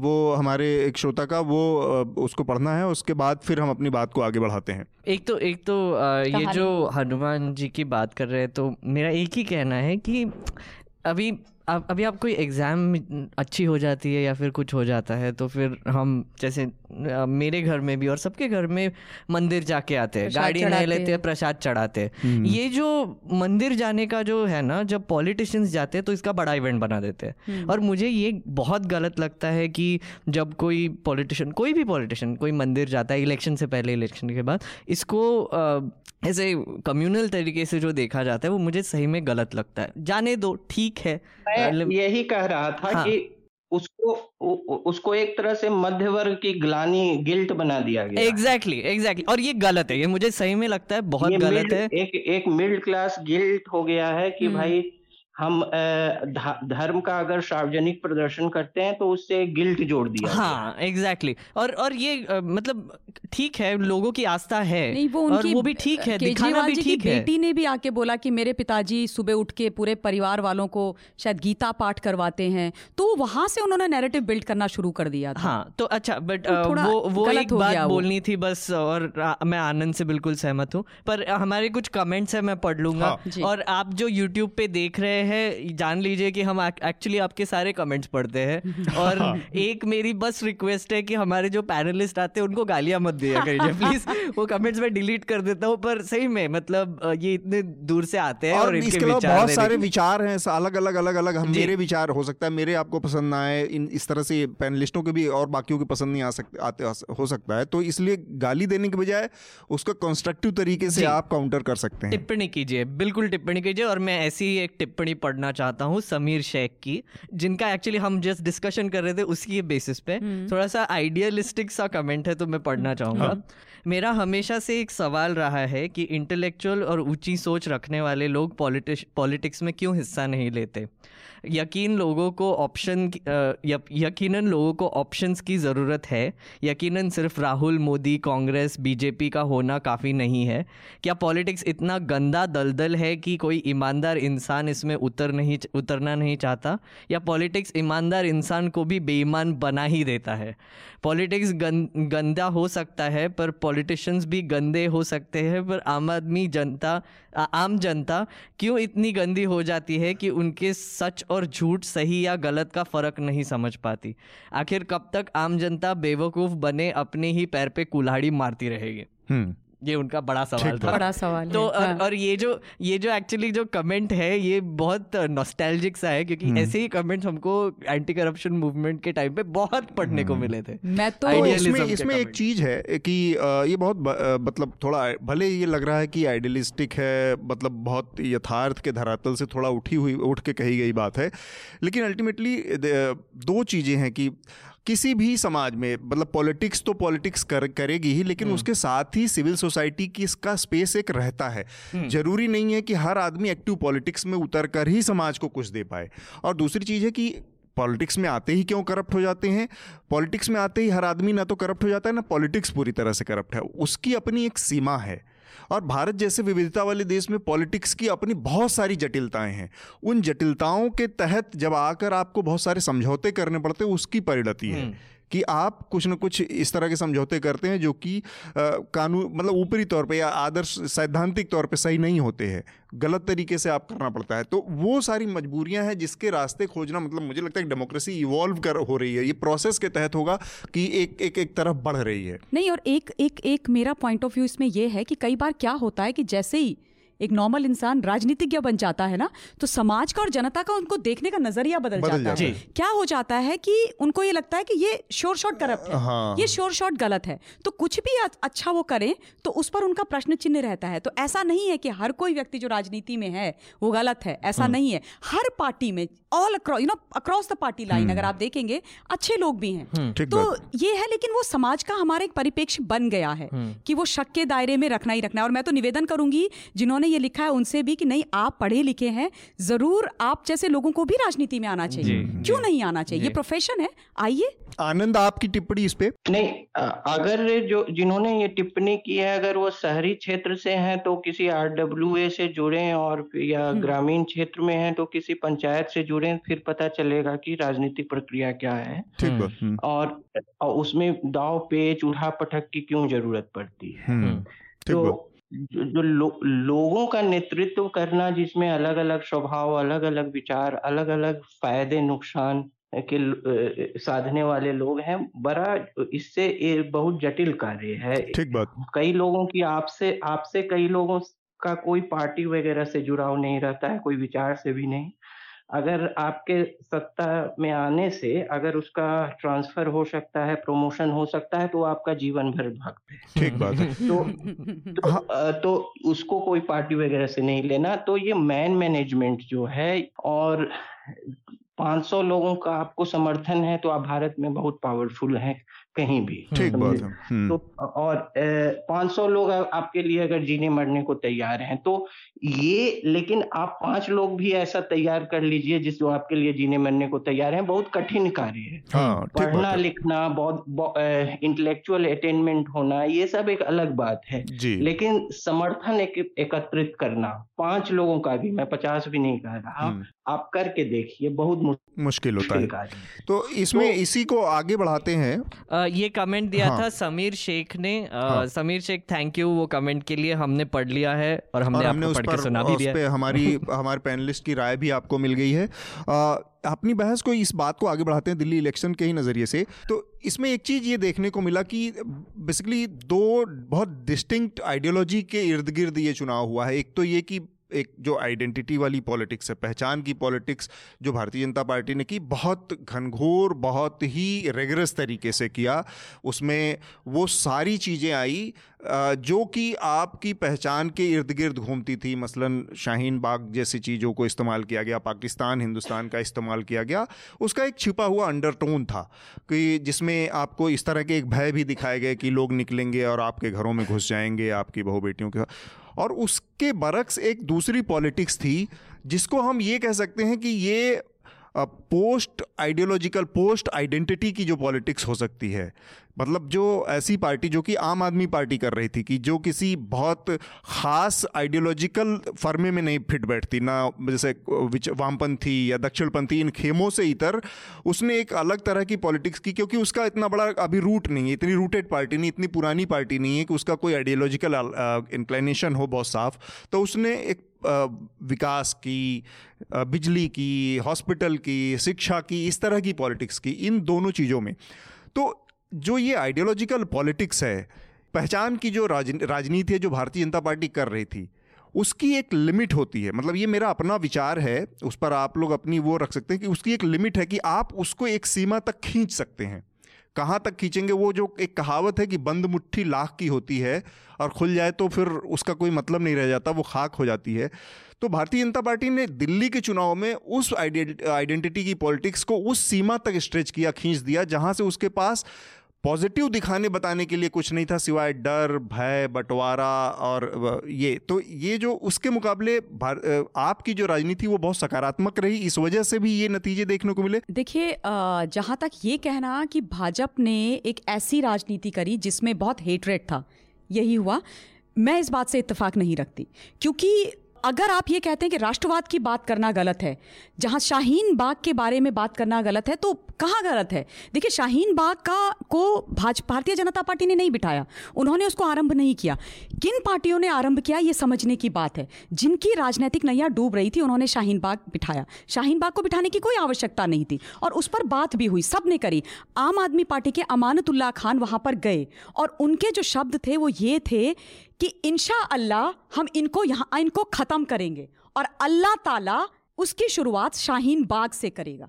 वो हमारे एक श्रोता का, वो उसको पढ़ना है, उसके बाद फिर हम अपनी बात को आगे बढ़ाते हैं। एक तो एक तो ये जो हनुमान जी की बात कर रहे हैं, तो मेरा एक ही कहना है कि अभी अब अभी आपको एग्ज़ाम अच्छी हो जाती है या फिर कुछ हो जाता है तो फिर हम जैसे मेरे घर में भी और सबके घर में मंदिर जाके आते हैं, गाड़ी ले लेते हैं, प्रसाद चढ़ाते हैं। ये जो मंदिर जाने का जो है ना, जब पॉलिटिशियंस जाते हैं तो इसका बड़ा इवेंट बना देते हैं और मुझे ये बहुत गलत लगता है कि जब कोई पॉलिटिशियन कोई भी पॉलिटिशियन कोई मंदिर जाता है इलेक्शन से पहले, इलेक्शन के बाद, इसको ऐसे कम्युनल तरीके से जो देखा जाता है वो मुझे सही में गलत लगता है। जाने दो, ठीक है, यही कह रहा था। हाँ। कि उसको उ, उसको एक तरह से मध्य वर्ग की ग्लानी, गिल्ट बना दिया गया। Exactly exactly, exactly exactly. और ये गलत है, ये मुझे सही में लगता है बहुत गलत मिल, है। एक एक मिडिल क्लास गिल्ट हो गया है कि भाई हम धर्म का अगर सार्वजनिक प्रदर्शन करते हैं तो उससे गिल्ट जोड़ दिया। हाँ एग्जैक्टली exactly. और और ये मतलब ठीक है, लोगों की आस्था है नहीं, वो उनकी, और वो भी ठीक है, दिखाना भी ठीक है। बेटी ने भी आके बोला कि मेरे पिताजी सुबह उठ के पूरे परिवार वालों को शायद गीता पाठ करवाते हैं, तो वहां से उन्होंने नैरेटिव बिल्ड करना शुरू कर दिया था। हाँ तो अच्छा, बट तो वो वो एक बात बोलनी थी बस, और मैं आनंद से बिल्कुल सहमत हूँ, पर हमारे कुछ कमेंट्स है मैं पढ़ लूंगा और आप जो यूट्यूब पे देख रहे है, जान लीजिए कि हम एक्चुअली आपके सारे कमेंट्स पढ़ते हैं और एक मेरी बस रिक्वेस्ट है कि हमारे जो पैनलिस्ट आते हैं उनको गालियां मत दिया करिए प्लीज, वो कमेंट्स में डिलीट कर देता हूं, पर सही में मतलब ये इतने दूर से आते हैं और, और इसके अलावा बहुत सारे विचार हैं, अलग अलग अलग अलग हम मेरे विचार हो सकता है, मेरे आपको पसंद ना आए, इस तरह से पैनलिस्टों के भी और बाकियों के पसंद नहीं आ सकते आते हो सकता है, तो इसलिए गाली देने के बजाय उसका कंस्ट्रक्टिव तरीके से आप काउंटर कर सकते हैं। टिप्पणी कीजिए, बिल्कुल टिप्पणी कीजिए, और मैं ऐसी एक टिप्पणी कहानी पढ़ना चाहता हूँ समीर शेख की, जिनका एक्चुअली हम जस्ट डिस्कशन कर रहे थे उसकी बेसिस पे थोड़ा सा आइडियलिस्टिक सा कमेंट है तो मैं पढ़ना चाहूँगा। मेरा हमेशा से एक सवाल रहा है कि इंटेलेक्चुअल और ऊंची सोच रखने वाले लोग पॉलिटिक्स में क्यों हिस्सा नहीं लेते। यकीन लोगों को ऑप्शन यकीनन लोगों को ऑप्शंस की ज़रूरत है। यकीनन सिर्फ राहुल, मोदी, कांग्रेस, बीजेपी का होना काफ़ी नहीं है। क्या पॉलिटिक्स इतना गंदा दलदल है कि कोई ईमानदार इंसान इसमें उतर नहीं उतरना नहीं चाहता, या पॉलिटिक्स ईमानदार इंसान को भी बेईमान बना ही देता है। पॉलिटिक्स गं, गंदा हो सकता है पर पॉलिटिशियंस भी गंदे हो सकते हैं, पर आम आदमी जनता आ, आम जनता क्यों इतनी गंदी हो जाती है कि उनके सच और झूठ, सही या गलत का फ़र्क नहीं समझ पाती। आखिर कब तक आम जनता बेवकूफ़ बने अपने ही पैर पे कुल्हाड़ी मारती रहेगी। ये उनका बड़ा सवाल था। बड़ा सवाल तो और, और ये जो ये जो एक्चुअली जो कमेंट है ये बहुत नॉस्टैल्जिक सा है, क्योंकि ऐसे ही कमेंट्स हमको एंटी करप्शन मूवमेंट के टाइम पे बहुत पढ़ने को मिले थे। मैं तो इसमें इसमें एक चीज है कि ये बहुत मतलब थोड़ा भले ये लग रहा है कि आइडियलिस्टिक है, मतलब बहुत यथार्थ के धरातल से थोड़ा उठी हुई उठ के कही गई बात है, लेकिन अल्टीमेटली दो चीज़ें हैं कि किसी भी समाज में मतलब पॉलिटिक्स तो पॉलिटिक्स कर, करेगी ही, लेकिन उसके साथ ही सिविल सोसाइटी की इसका स्पेस एक रहता है। जरूरी नहीं है कि हर आदमी एक्टिव पॉलिटिक्स में उतर कर ही समाज को कुछ दे पाए। और दूसरी चीज़ है कि पॉलिटिक्स में आते ही क्यों करप्ट हो जाते हैं। पॉलिटिक्स में आते ही हर आदमी ना तो करप्ट हो जाता है, ना पॉलिटिक्स पूरी तरह से करप्ट है। उसकी अपनी एक सीमा है और भारत जैसे विविधता वाले देश में पॉलिटिक्स की अपनी बहुत सारी जटिलताएं हैं। उन जटिलताओं के तहत जब आकर आपको बहुत सारे समझौते करने पड़ते हैं, उसकी परिणति है कि आप कुछ न कुछ इस तरह के समझौते करते हैं जो कि कानून मतलब ऊपरी तौर पे या आदर्श सैद्धांतिक तौर पे सही नहीं होते हैं, गलत तरीके से आप करना पड़ता है। तो वो सारी मजबूरियां हैं जिसके रास्ते खोजना, मतलब मुझे लगता है डेमोक्रेसी इवॉल्व कर हो रही है, ये प्रोसेस के तहत होगा कि एक एक एक तरफ बढ़ रही है। नहीं, और एक एक एक मेरा पॉइंट ऑफ व्यू इसमें यह है कि कई बार क्या होता है कि जैसे ही एक नॉर्मल इंसान राजनीतिज्ञ बन जाता है ना, तो समाज का और जनता का उनको देखने का नजरिया बदल, बदल जाता है। क्या हो जाता है कि उनको ये लगता है कि ये शोर शॉट करप्ट है, हाँ। ये शोर शॉट गलत है, तो कुछ भी अच्छा वो करें तो उस पर उनका प्रश्न चिन्ह रहता है। तो ऐसा नहीं है कि हर कोई व्यक्ति जो राजनीति में है वो गलत है, ऐसा नहीं है। हर पार्टी में all you know across the party line अगर आप देखेंगे अच्छे लोग भी हैं, तो ये है। लेकिन वो समाज का हमारा एक परिप्रेक्ष्य बन गया है कि वो शक के दायरे में रखना ही रखना है। और मैं तो निवेदन करूंगी जिन्होंने ये लिखा है उनसे भी कि नहीं, आप पढ़े लिखे हैं, जरूर आप जैसे लोगों को भी राजनीति में आना चाहिए, क्यों नहीं आना चाहिए, ये प्रोफेशन है। आइए आनंद, आपकी टिप्पणी इस पे। नहीं, अगर जो जिन्होंने ये टिप्पणी की है अगर वो शहरी क्षेत्र से हैं तो किसी आरडब्ल्यूए से जुड़े, और या ग्रामीण क्षेत्र में हैं तो किसी पंचायत से जुड़े, फिर पता चलेगा कि राजनीतिक प्रक्रिया क्या है। ठीक है, और उसमें दाव पेच उठा पटक की क्यों जरूरत पड़ती है। तो जो लो, लोगों का नेतृत्व करना जिसमें अलग अलग स्वभाव, अलग अलग विचार, अलग अलग फायदे नुकसान के साधने वाले लोग हैं, बड़ा इससे एक बहुत जटिल कार्य है। ठीक बात। कई लोगों की आपसे आपसे कई लोगों का कोई पार्टी वगैरह से जुड़ाव नहीं रहता है, कोई विचार से भी नहीं। अगर आपके सत्ता में आने से अगर उसका ट्रांसफर हो सकता है, प्रमोशन हो सकता है, तो आपका जीवन भर भागते हैं। ठीक बात है। तो, तो तो उसको कोई पार्टी वगैरह से नहीं लेना। तो ये मैन मैनेजमेंट जो है, और पाँच सौ लोगों का आपको समर्थन है तो आप भारत में बहुत पावरफुल हैं कहीं भी। ठीक बात है। तो और पाँच सौ लोग आपके लिए अगर जीने मरने को तैयार हैं तो ये, लेकिन आप पांच लोग भी ऐसा तैयार कर लीजिए जिस जो आपके लिए जीने मरने को तैयार हैं। बहुत कठिन कार्य है। हाँ, पढ़ना लिखना, बहुत इंटेलेक्चुअल अटेनमेंट होना, ये सब एक अलग बात है, लेकिन समर्थन एक, एकत्रित करना पांच लोगों का भी, मैं पचास भी नहीं कह रहा, आप करके देखिए, बहुत मुश्किल होता है। तो इसमें तो, इसी को आगे बढ़ाते हैं। आ, ये कमेंट दिया हाँ, था समीर शेख ने। आ, हाँ, समीर शेख, थैंक यू वो कमेंट के लिए। हमने पढ़ लिया है और हमने, और हमने आपको पढ़ के सुना भी दिया। हमारी हमारे पैनलिस्ट की राय भी आपको मिल गई है। आ, अपनी बहस को इस बात को आगे बढ़ाते हैं दिल्ली इलेक्शन के ही नज़रिए से। तो इसमें एक चीज़ ये देखने को मिला कि बेसिकली दो बहुत डिस्टिंक्ट आइडियोलॉजी के इर्द गिर्द ये चुनाव हुआ है। एक तो ये कि एक जो आइडेंटिटी वाली पॉलिटिक्स है, पहचान की पॉलिटिक्स जो भारतीय जनता पार्टी ने की, बहुत घनघोर, बहुत ही रेगरस तरीके से किया। उसमें वो सारी चीज़ें आई जो कि आपकी पहचान के इर्द गिर्द घूमती थी। मसलन शाहीन बाग जैसी चीज़ों को इस्तेमाल किया गया, पाकिस्तान हिंदुस्तान का इस्तेमाल किया गया, उसका एक छिपा हुआ अंडरटोन था कि जिसमें आपको इस तरह के एक भय भी दिखाए गए कि लोग निकलेंगे और आपके घरों में घुस जाएंगे, आपकी बहू बेटियों के। और उसके बरक्स एक दूसरी पॉलिटिक्स थी जिसको हम ये कह सकते हैं कि ये पोस्ट आइडियोलॉजिकल, पोस्ट आइडेंटिटी की जो पॉलिटिक्स हो सकती है, मतलब जो ऐसी पार्टी जो कि आम आदमी पार्टी कर रही थी, कि जो किसी बहुत ख़ास आइडियोलॉजिकल फर्मे में नहीं फिट बैठती, ना जैसे वामपंथी या दक्षिणपंथी, इन खेमों से इतर उसने एक अलग तरह की पॉलिटिक्स की, क्योंकि उसका इतना बड़ा अभी रूट नहीं है, इतनी रूटेड पार्टी नहीं, इतनी पुरानी पार्टी नहीं है कि उसका कोई आइडियोलॉजिकल इंक्लाइनेशन हो बहुत साफ। तो उसने एक विकास की, बिजली की, हॉस्पिटल की, शिक्षा की, इस तरह की पॉलिटिक्स की, इन दोनों चीज़ों में। तो जो ये आइडियोलॉजिकल पॉलिटिक्स है, पहचान की जो राजनीति है जो भारतीय जनता पार्टी कर रही थी, उसकी एक लिमिट होती है। मतलब ये मेरा अपना विचार है, उस पर आप लोग अपनी वो रख सकते हैं कि उसकी एक लिमिट है कि आप उसको एक सीमा तक खींच सकते हैं। कहाँ तक खींचेंगे? वो जो एक कहावत है कि बंद मुट्ठी लाख की होती है और खुल जाए तो फिर उसका कोई मतलब नहीं रह जाता, वो खाक हो जाती है। तो भारतीय जनता पार्टी ने दिल्ली के चुनाव में उस आइडेंटिटी की पॉलिटिक्स को उस सीमा तक स्ट्रेच किया, खींच दिया, जहाँ से उसके पास पॉजिटिव दिखाने बताने के लिए कुछ नहीं था सिवाय डर, भय, बंटवारा। और ये तो ये जो उसके मुकाबले आपकी जो राजनीति वो बहुत सकारात्मक रही, इस वजह से भी ये नतीजे देखने को मिले। देखिए, जहाँ तक ये कहना कि भाजपा ने एक ऐसी राजनीति करी जिसमें बहुत हेटरेट था, यही हुआ, मैं इस बात से इत्तेफाक नहीं रखती। क्योंकि अगर आप ये कहते हैं कि राष्ट्रवाद की बात करना गलत है, जहाँ शाहीन बाग के बारे में बात करना गलत है, तो कहाँ गलत है? देखिए, शाहीन बाग का को भाजपा भारतीय जनता पार्टी ने नहीं बिठाया, उन्होंने उसको आरंभ नहीं किया। किन पार्टियों ने आरंभ किया ये समझने की बात है। जिनकी राजनीतिक नैया डूब रही थी उन्होंने शाहीन बाग बिठाया, शाहीन बाग को बिठाने की कोई आवश्यकता नहीं थी। और उस पर बात भी हुई, सब ने करी। आम आदमी पार्टी के अमानतुल्ला खान वहाँ पर गए और उनके जो शब्द थे वो ये थे कि इंशाअल्लाह हम इनको यहाँ इनको ख़त्म करेंगे और अल्लाह ताला उसकी शुरुआत शाहीन बाग से करेगा।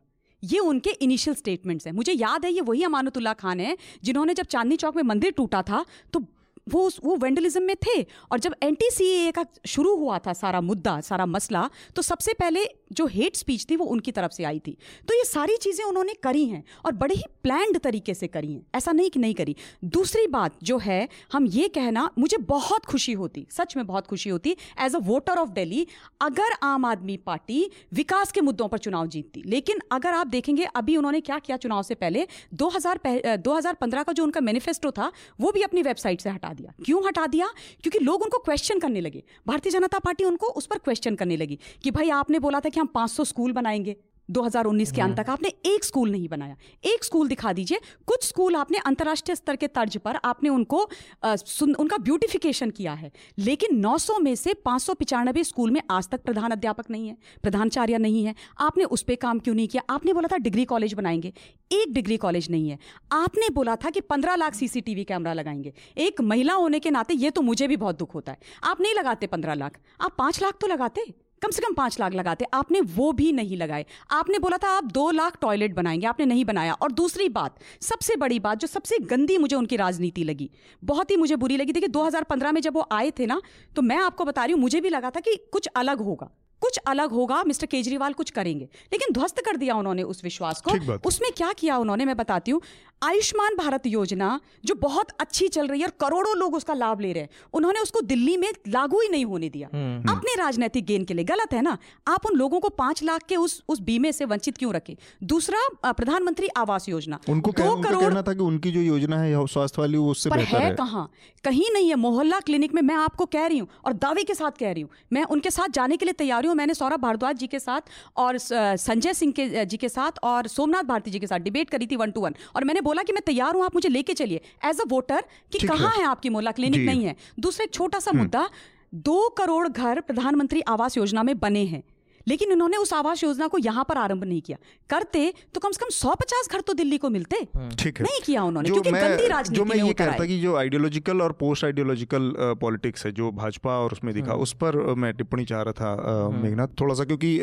ये उनके इनिशियल स्टेटमेंट्स हैं। मुझे याद है ये वही अमानतुल्ला खान है जिन्होंने जब चांदनी चौक में मंदिर टूटा था तो वो वो वेंडलिज्म में थे, और जब एन टी सी ए का शुरू हुआ था सारा मुद्दा, सारा मसला, तो सबसे पहले जो हेट स्पीच थी वो उनकी तरफ से आई थी। तो ये सारी चीज़ें उन्होंने करी हैं और बड़े ही प्लान्ड तरीके से करी हैं, ऐसा नहीं कि नहीं करी। दूसरी बात जो है, हम ये कहना, मुझे बहुत खुशी होती, सच में बहुत खुशी होती as a voter of Delhi, अगर आम आदमी पार्टी विकास के मुद्दों पर चुनाव जीतती। लेकिन अगर आप देखेंगे अभी उन्होंने क्या किया, चुनाव से पहले दो हज़ार दो हज़ार पंद्रह का जो उनका मैनिफेस्टो था वो भी अपनी वेबसाइट से हटा दिया। क्यों हटा दिया? क्योंकि लोग उनको क्वेश्चन करने लगे, भारतीय जनता पार्टी उनको उस पर क्वेश्चन करने लगी कि भाई आपने बोला था कि हम पाँच सौ स्कूल बनाएंगे दो हज़ार उन्नीस के अंत तक, आपने एक स्कूल नहीं बनाया। एक स्कूल दिखा दीजिए, कुछ स्कूल आपने अंतर्राष्ट्रीय स्तर के तर्ज पर आपने उनको आ, उनका ब्यूटिफिकेशन किया है, लेकिन नौ सौ में से पाँच सौ पिचानबे स्कूल में आज तक प्रधान अध्यापक नहीं है, प्रधानाचार्य नहीं है। आपने उस पर काम क्यों नहीं किया? आपने बोला था डिग्री कॉलेज बनाएंगे, एक डिग्री कॉलेज नहीं है। आपने बोला था कि पंद्रह lakh C C T V camera लगाएंगे। एक महिला होने के नाते ये तो मुझे भी बहुत दुख होता है, आप नहीं लगाते पंद्रह लाख, आप पाँच लाख तो लगाते, कम से कम पाँच लाख लगाते, आपने वो भी नहीं लगाए। आपने बोला था आप दो लाख टॉयलेट बनाएंगे, आपने नहीं बनाया। और दूसरी बात, सबसे बड़ी बात जो सबसे गंदी मुझे उनकी राजनीति लगी, बहुत ही मुझे बुरी लगी, देखिए दो हज़ार पंद्रह में जब वो आए थे ना, तो मैं आपको बता रही हूँ मुझे भी लगा था कि कुछ अलग होगा, कुछ अलग होगा, मिस्टर केजरीवाल कुछ करेंगे, लेकिन ध्वस्त कर दिया उन्होंने उस विश्वास को। उसमें क्या किया उन्होंने, मैं बताती हूँ, आयुष्मान भारत योजना जो बहुत अच्छी चल रही है और करोड़ों लोग उसका लाभ ले रहे हैं, उन्होंने उसको दिल्ली में लागू ही नहीं होने दिया अपने राजनीतिक गेन के लिए। गलत है ना? आप उन लोगों को पांच लाख के उस उस बीमे से वंचित क्यों रखें? दूसरा, प्रधानमंत्री आवास योजना, उनको दो करोड़ कहना था कि उनकी जो योजना है स्वास्थ्य वाली उससे बेहतर है, कहाँ कहीं नहीं है। मोहल्ला क्लिनिक में मैं आपको कह रही हूँ और दावे के साथ कह रही हूँ, मैं उनके साथ जाने के लिए तैयार हूँ। मैंने सौरभ भारद्वाज जी के साथ और संजय सिंह के जी के साथ और सोमनाथ भारती जी के साथ डिबेट करी थी वन टू वन, और मैंने बोला कि मैं तैयार हूं, आप मुझे लेके चलिए एज अ वोटर कि कहां है आपकी मोहल्ला क्लिनिक, नहीं है। दूसरा छोटा सा मुद्दा, दो करोड़ घर प्रधानमंत्री आवास योजना में बने हैं, लेकिन उन्होंने उस आवास योजना को यहाँ पर आरंभ नहीं किया। करते तो कम से कम सौ पचास घर तो दिल्ली को मिलते, ठीक है, नहीं किया उन्होंने, क्योंकि गंदी राजनीति। जो मैं ये कह रहा था कि जो आइडियोलॉजिकल और पोस्ट आइडियोलॉजिकल पॉलिटिक्स है जो भाजपा और उसमें दिखा, उस पर मैं टिप्पणी चाह रहा था मेघनाद थोड़ा सा, क्योंकि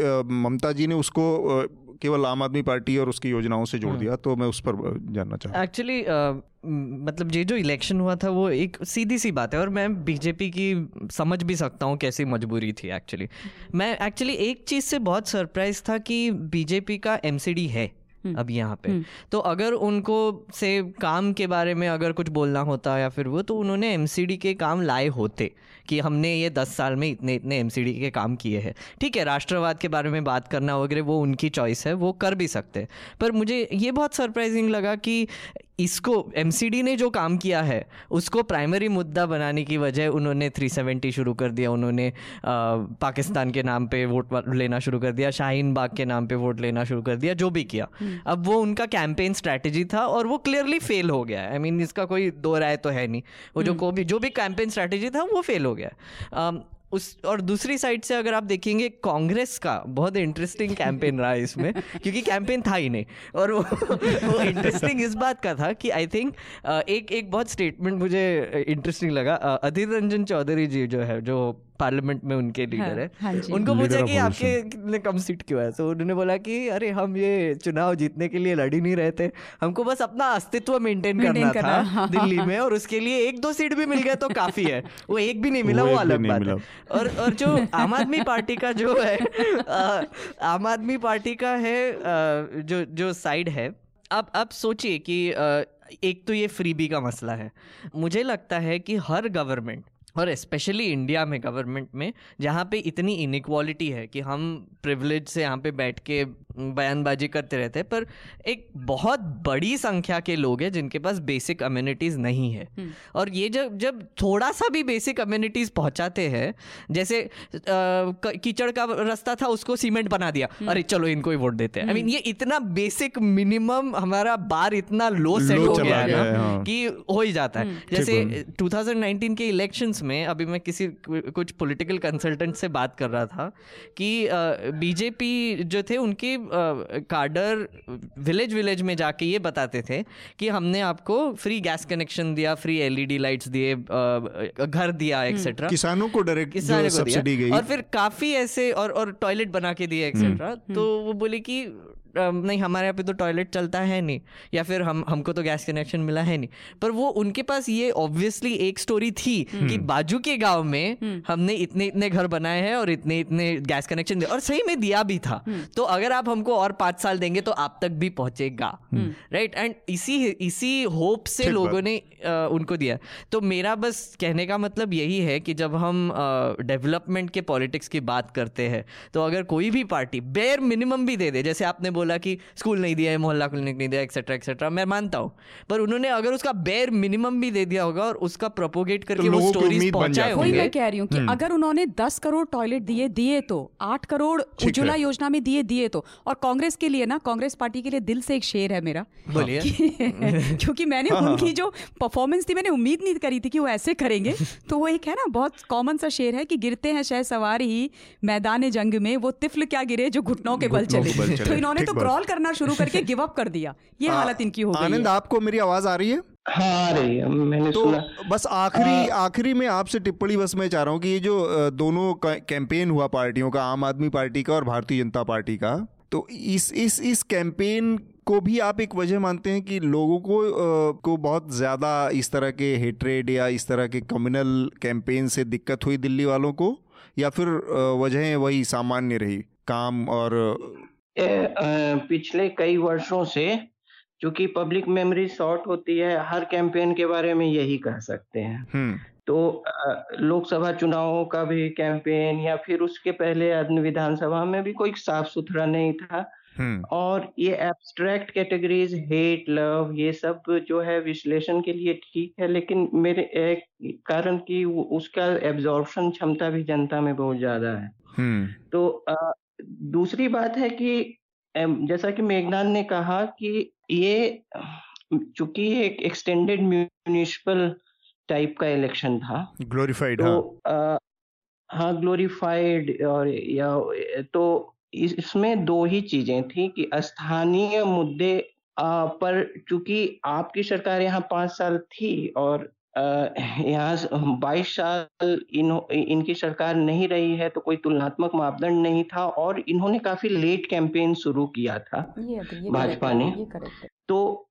ममता जी ने उसको केवल आम आदमी पार्टी और उसकी योजनाओं से जोड़ दिया, तो मैं उस पर जानना चाहता हूं। एक्चुअली मतलब ये जो इलेक्शन हुआ था वो एक सीधी सी बात है, और मैं बीजेपी की समझ भी सकता हूँ कैसी मजबूरी थी। एक्चुअली मैं एक्चुअली एक चीज़ से बहुत सरप्राइज था कि बीजेपी का एमसीडी है अब यहाँ पे, तो अगर उनको से काम के बारे में अगर कुछ बोलना होता या फिर वो, तो उन्होंने एमसीडी के काम लाए होते कि हमने ये दस साल में इतने इतने एमसीडी के काम किए हैं। ठीक है, राष्ट्रवाद के बारे में बात करना वगैरह वो उनकी चॉइस है, वो कर भी सकते हैं, पर मुझे ये बहुत सरप्राइजिंग लगा कि इसको एमसीडी ने जो काम किया है उसको प्राइमरी मुद्दा बनाने की वजह उन्होंने तीन सौ सत्तर शुरू कर दिया। उन्होंने आ, पाकिस्तान के नाम पे वोट लेना शुरू कर दिया, शाहीन बाग के नाम पे वोट लेना शुरू कर दिया, जो भी किया। अब वो उनका कैंपेन स्ट्रैटेजी था और वो क्लियरली फेल हो गया है। आई मीन इसका कोई दो राय तो है नहीं, वो जो को भी जो भी कैंपेन स्ट्रैटेजी था वो फेल हो गया। आ, उस और दूसरी साइड से अगर आप देखेंगे कांग्रेस का बहुत इंटरेस्टिंग कैंपेन रहा है इसमें, क्योंकि कैंपेन था ही नहीं। और वो, वो इंटरेस्टिंग इस बात का था कि आई थिंक एक एक बहुत स्टेटमेंट मुझे इंटरेस्टिंग लगा। अधीर रंजन चौधरी जी जो है, जो पार्लियामेंट में उनके लीडर है, हाँ, उनको पूछा कि आपके कितने कम सीट क्यों है, तो उन्होंने बोला कि अरे हम ये चुनाव जीतने के लिए लड़ी नहीं रहे थे, हमको बस अपना अस्तित्व मेंटेन करना था हाँ, दिल्ली में, और उसके लिए एक दो सीट भी मिल गया तो काफी है। वो एक भी नहीं मिला वो, वो अलग बात है। और और जो आम आदमी पार्टी का जो है आम आदमी पार्टी का है जो जो साइड है, अब अब सोचिए कि एक तो ये फ्रीबी का मसला है। मुझे लगता है कि हर गवर्नमेंट और स्पेशली इंडिया में गवर्नमेंट में जहाँ पे इतनी इनइक्वालिटी है कि हम प्रिविलेज से यहाँ पे बैठ के बयानबाजी करते रहते हैं, पर एक बहुत बड़ी संख्या के लोग हैं जिनके पास बेसिक अम्यूनिटीज़ नहीं है। और ये जब जब थोड़ा सा भी बेसिक अम्यूनिटीज़ पहुँचाते हैं, जैसे कीचड़ का रास्ता था उसको सीमेंट बना दिया, अरे चलो इनको ही वोट देते हैं। आई मीन ये इतना बेसिक मिनिमम हमारा बार इतना लो सेट हो गया है ना कि हो ही जाता है। जैसे टू थाउजेंड नाइनटीन के इलेक्शंस में अभी मैं किसी कुछ पॉलिटिकल कंसल्टेंट से बात कर रहा था कि बीजेपी जो थे उनके कार्डर विलेज विलेज में जाके ये बताते थे कि हमने आपको फ्री गैस कनेक्शन दिया, फ्री एलईडी लाइट्स दिए, घर दिया, एक्सेट्रा, किसानों को डायरेक्ट सब्सिडी गई, और फिर काफी ऐसे और और टॉयलेट बना के दिए एक्सेट्रा। तो वो बोले कि नहीं हमारे यहाँ पे तो टॉयलेट चलता है नहीं, या फिर हम हमको तो गैस कनेक्शन मिला है नहीं। पर वो उनके पास ये ऑब्वियसली एक स्टोरी थी कि बाजू के गांव में हमने इतने इतने घर बनाए हैं और इतने इतने गैस कनेक्शन दिए, और सही में दिया भी था, तो अगर आप हमको और पाँच साल देंगे तो आप तक भी पहुंचेगा, राइट। एंड इसी इसी होप से लोगों ने आ, उनको दिया। तो मेरा बस कहने का मतलब यही है कि जब हम डेवलपमेंट के पॉलिटिक्स की बात करते हैं तो अगर कोई भी पार्टी बेयर मिनिमम भी दे दे, जैसे आपने बोला कि स्कूल नहीं दिया है, मोहल्ला क्लिनिक नहीं दिया, एक्सेट्रा एक्सेट्रा, मैं मानता हूँ, पर उन्होंने अगर उसका बेयर मिनिमम भी दे दिया होगा और उसका प्रोपोगेट करके वो स्टोरीज पहुंचाए होंगे। मैं कह रही हूँ कि अगर उन्होंने दस करोड़ टॉयलेट दिए दिए तो आठ करोड़ उज्ज्वला योजना में दिए दिए तो। और कांग्रेस के लिए ना, कांग्रेस पार्टी के लिए दिल से एक शेर है मेरा, बोलिए, क्योंकि मैंने उनकी जो परफॉर्मेंस थी मैंने उम्मीद नहीं करी थी कि वो ऐसे करेंगे। तो वो एक है ना बहुत कॉमन सा शेर है कि गिरते हैं शह सवार ही मैदान जंग में, वो तिफल क्या गिरे जो घुटनों के बल चले। तो इन्होंने तो क्रॉल करना शुरू करके गिव अप कर दिया, ये हालत इनकी हो गई। आनंद, आपको मेरी आवाज आ रही है? हाँ, रही, मैंने तो सुना। बस आखिरी आखिरी में आपसे टिप्पणी बस मैं चाह रहा हूँ कि ये जो दोनों कैंपेन हुआ पार्टियों का, आम आदमी पार्टी का और भारतीय जनता पार्टी का, तो इस इस इस कैंपेन को भी आप एक वजह मानते हैं कि लोगों को आ, को बहुत ज़्यादा इस तरह के हेट्रेड या इस तरह के कम्युनल कैंपेन से दिक्कत हुई दिल्ली वालों को, या फिर वजहें वही सामान्य रही काम और ए, आ, पिछले कई वर्षों से क्योंकि पब्लिक मेमोरी शॉर्ट होती है, हर कैंपेन के बारे में यही कह सकते हैं। तो लोकसभा चुनावों का भी कैंपेन या फिर उसके पहले विधानसभा में भी कोई साफ सुथरा नहीं था, और ये एब्स्ट्रैक्ट कैटेगरीज, हेट, लव, ये सब जो है विश्लेषण के लिए ठीक है, लेकिन मेरे एक कारण कि उसका एब्जॉर्प्शन क्षमता भी जनता में बहुत ज्यादा है। तो आ, दूसरी बात है कि जैसा कि मेघनाद ने कहा कि ये चूंकि एक एक्सटेंडेड म्यूनिसिपल टाइप का इलेक्शन था, ग्लोरीफाइड, तो हाँ, हाँ ग्लोरीफाइड और या तो इस, इसमें दो ही चीजें थी कि स्थानीय मुद्दे आ, पर चूंकि आपकी सरकार यहाँ पांच साल थी और यहाँ बाईस साल इन इनकी सरकार नहीं रही है तो कोई तुलनात्मक मापदंड नहीं था और इन्होंने काफी लेट कैंपेन शुरू किया था भाजपा ने, तो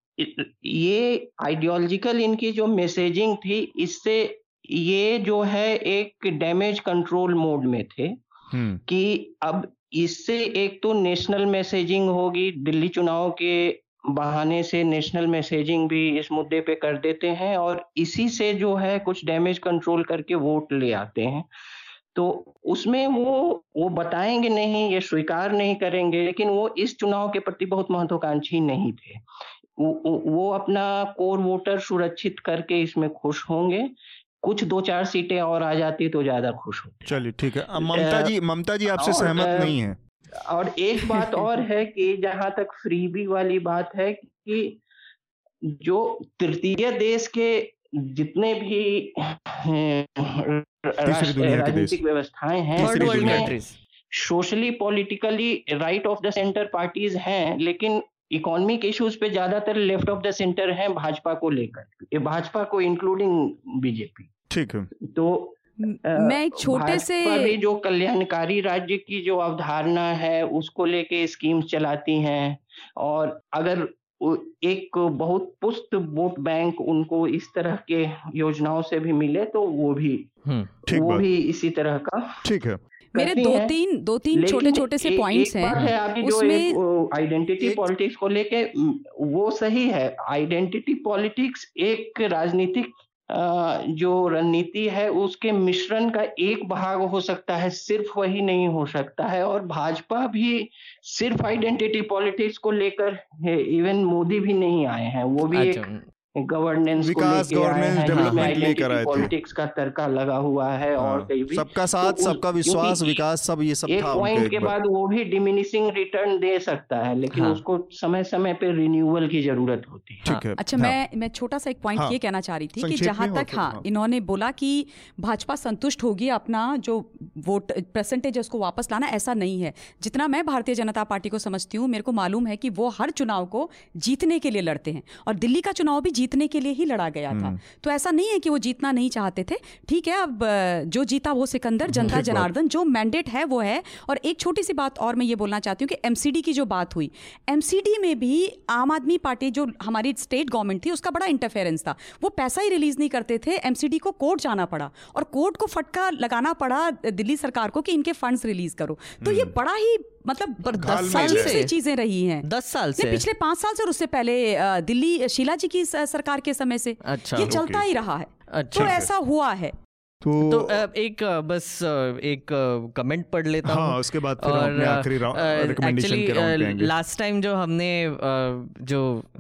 ये आइडियोलॉजिकल इनकी जो मैसेजिंग थी इससे ये जो है एक डैमेज कंट्रोल मोड में थे कि अब इससे एक तो नेशनल मैसेजिंग होगी, दिल्ली चुनाव के बहाने से नेशनल मैसेजिंग भी इस मुद्दे पे कर देते हैं और इसी से जो है कुछ डैमेज कंट्रोल करके वोट ले आते हैं। तो उसमें वो वो बताएंगे नहीं, ये स्वीकार नहीं करेंगे, लेकिन वो इस चुनाव के प्रति बहुत महत्वाकांक्षी नहीं थे। वो, वो अपना कोर वोटर सुरक्षित करके इसमें खुश होंगे। कुछ दो चार सीटें और आ जाती तो ज्यादा खुश होते। चलिए ठीक है, ममता जी ममता जी आपसे सहमत नहीं है। और एक बात और है कि जहां तक फ्रीबी वाली बात है कि जो तृतीय देश के जितने भी राजनीतिक व्यवस्थाएं हैं, third world countries socially politically right of the centre parties हैं, लेकिन इकोनॉमिक इश्यूज पे ज्यादातर लेफ्ट ऑफ द सेंटर हैं भाजपा को लेकर, भाजपा को इंक्लूडिंग बीजेपी। ठीक है, तो मैं एक छोटे से जो कल्याणकारी राज्य की जो अवधारणा है उसको लेके स्कीम्स चलाती हैं और अगर एक बहुत पुष्ट वोट बैंक उनको इस तरह के योजनाओं से भी मिले तो वो भी वो भी इसी तरह का। ठीक है, मेरे दो तीन दो तीन छोटे छोटे से पॉइंट्स हैं है उसमें। आइडेंटिटी पॉलिटिक्स को लेके वो सही है, आइडेंटिटी पॉलिटिक्स एक राजनीतिक जो रणनीति है उसके मिश्रण का एक भाग हो सकता है, सिर्फ वही नहीं हो सकता है। और भाजपा भी सिर्फ आइडेंटिटी पॉलिटिक्स को लेकर है, इवन मोदी भी नहीं आए हैं, वो भी एक गवर्नेंस विकास गवर्नेंस डेवलपमेंट लेकर आए थे। पॉलिटिक्स का तड़का लगा हुआ है और कई भी सबका साथ सबका विश्वास विकास सब ये सब था। एक पॉइंट के बाद वो भी डिमिनिशिंग रिटर्न दे सकता है, लेकिन उसको समय समय पे रिन्यूअल की जरूरत होती है। अच्छा, मैं मैं छोटा सा एक पॉइंट ये कहना चाह रही थी कि जहाँ तक हाँ इन्होंने बोला कि भाजपा संतुष्ट होगी अपना जो वोट परसेंटेज है उसको वापस लाना, ऐसा नहीं है। जितना मैं भारतीय जनता पार्टी को समझती हूँ, मेरे को मालूम है कि वो हर चुनाव को जीतने के लिए लड़ते हैं और दिल्ली का चुनाव भी जीतने के लिए ही लड़ा गया था, तो ऐसा नहीं है कि वो जीतना नहीं चाहते थे। ठीक है, अब जो जीता वो सिकंदर, जनता जनार्दन, जो मैंडेट है वो है। और एक छोटी सी बात और मैं ये बोलना चाहती हूँ कि एमसीडी की जो बात हुई, एमसीडी में भी आम आदमी पार्टी जो हमारी स्टेट गवर्नमेंट थी उसका बड़ा इंटरफेरेंस था, वो पैसा ही रिलीज नहीं करते थे। एमसीडी को कोर्ट जाना पड़ा और कोर्ट को फटका लगाना पड़ा दिल्ली सरकार को कि इनके फंड्स रिलीज करो। तो ये बड़ा ही मतलब दस साल से चीजें रही हैं, दस साल से पिछले पांच साल से और उससे पहले दिल्ली शीला जी की सरकार के समय से अच्छा, ये चलता ही रहा है। अच्छा, तो ऐसा हुआ है। तो, तो एक बस एक कमेंट पढ़ लेता हूँ। हाँ, उसके बाद फिर और आखिरी रिकमेंडेशन के राउंड जाएंगे। लास्ट टाइम जो हमने जो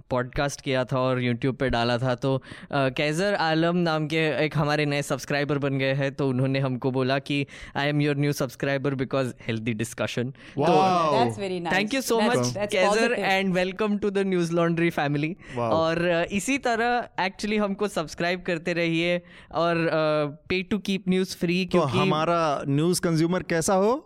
पॉडकास्ट किया था और यूट्यूब पे डाला था तो कैजर आलम नाम के एक हमारे नए सब्सक्राइबर बन गए हैं, तो उन्होंने हमको बोला कि I am your new subscriber because healthy discussion. Thank you so much Qaiser and welcome to the news laundry family. और इसी तरह एक्चुअली हमको सब्सक्राइब करते रहिए और पेट to keep news free, तो हमारा news consumer कैसा हो,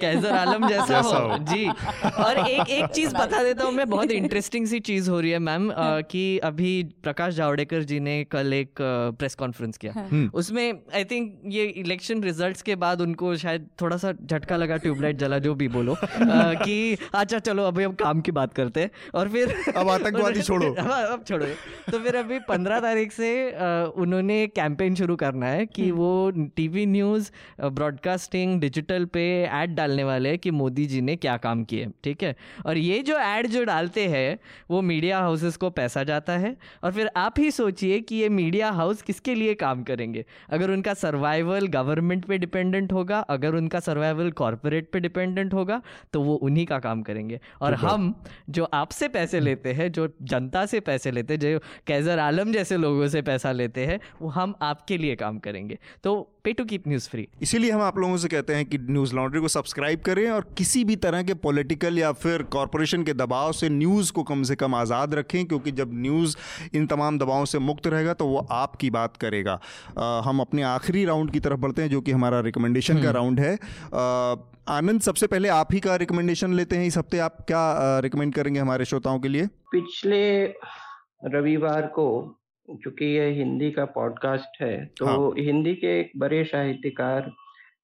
कैजर आलम जैसा हो जी। और एक एक चीज बता देता हूँ मैं, बहुत इंटरेस्टिंग सी चीज हो रही है मैम कि अभी प्रकाश जावड़ेकर जी ने कल एक प्रेस कॉन्फ्रेंस किया, उसमें आई थिंक ये इलेक्शन रिजल्ट्स के बाद उनको शायद थोड़ा सा झटका लगा, ट्यूबलाइट जला जो भी बोलो कि अच्छा चलो अभी हम काम की बात करते हैं और फिर अब आतंकवादी छोड़ो, अब छोड़ो। तो फिर अभी पंद्रह तारीख से उन्होंने कैंपेन शुरू करना है कि वो टीवी न्यूज ब्रॉडकास्टिंग डिजिटल पे एड डालने वाले हैं कि मोदी जी ने क्या काम किए। ठीक है, और ये जो एड जो डालते हैं वो मीडिया हाउसेस को पैसा जाता है और फिर आप ही सोचिए कि ये मीडिया हाउस किसके लिए काम करेंगे। अगर उनका सर्वाइवल गवर्नमेंट पे डिपेंडेंट होगा, अगर उनका सर्वाइवल कॉर्पोरेट पे डिपेंडेंट होगा, तो वो उन्हीं का काम करेंगे। और हम जो आपसे पैसे लेते हैं, जो जनता से पैसे लेते हैं, जो कैजर आलम जैसे लोगों से पैसा लेते हैं, वो हम आपके लिए काम करेंगे। तो पे टू कीप न्यूज फ्री। इसीलिए हम आप लोगों से कहते हैं कि न्यूज लॉन्ड्री को सब्सक्राइब करें और किसी भी तरह के पॉलिटिकल या फिर कॉरपोरेशन के दबाव से न्यूज को कम से कम आजाद रखें, क्योंकि जब न्यूज इन तमाम दबावों से मुक्त रहेगा तो वो आपकी बात करेगा। आ, हम अपने आखिरी राउंड की तरफ बढ़ते हैं जो कि हमारा रिकमेंडेशन का राउंड है। आ, आनंद, सबसे पहले आप ही का रिकमेंडेशन लेते हैं। इस हफ्ते आप क्या रिकमेंड करेंगे हमारे श्रोताओं के लिए? पिछले रविवार को, चूंकि यह हिंदी का पॉडकास्ट है, तो हाँ। हिंदी के एक बड़े साहित्यकार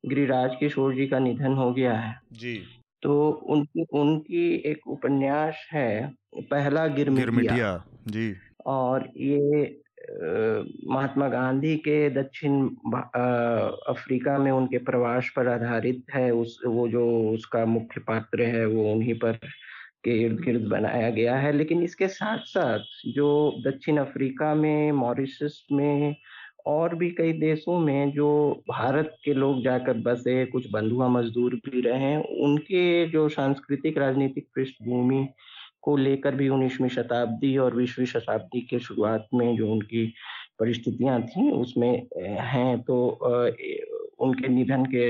गिरिराज किशोर जी का निधन हो गया है जी। तो उनकी उनकी एक उपन्यास है पहला गिरमिटिया जी, और ये महात्मा गांधी के दक्षिण अफ्रीका में उनके प्रवास पर आधारित है। उस वो जो उसका मुख्य पात्र है वो उन्हीं पर के इर्द गिर्द बनाया गया है, लेकिन इसके साथ साथ जो दक्षिण अफ्रीका में, मॉरिशस में और भी कई देशों में जो भारत के लोग जाकर बसे, कुछ बंधुआ मजदूर भी रहे, उनके जो सांस्कृतिक राजनीतिक पृष्ठभूमि को लेकर भी उन्नीसवीं शताब्दी और बीसवीं शताब्दी के शुरुआत में जो उनकी परिस्थितियां थीं उसमें हैं। तो उनके निधन के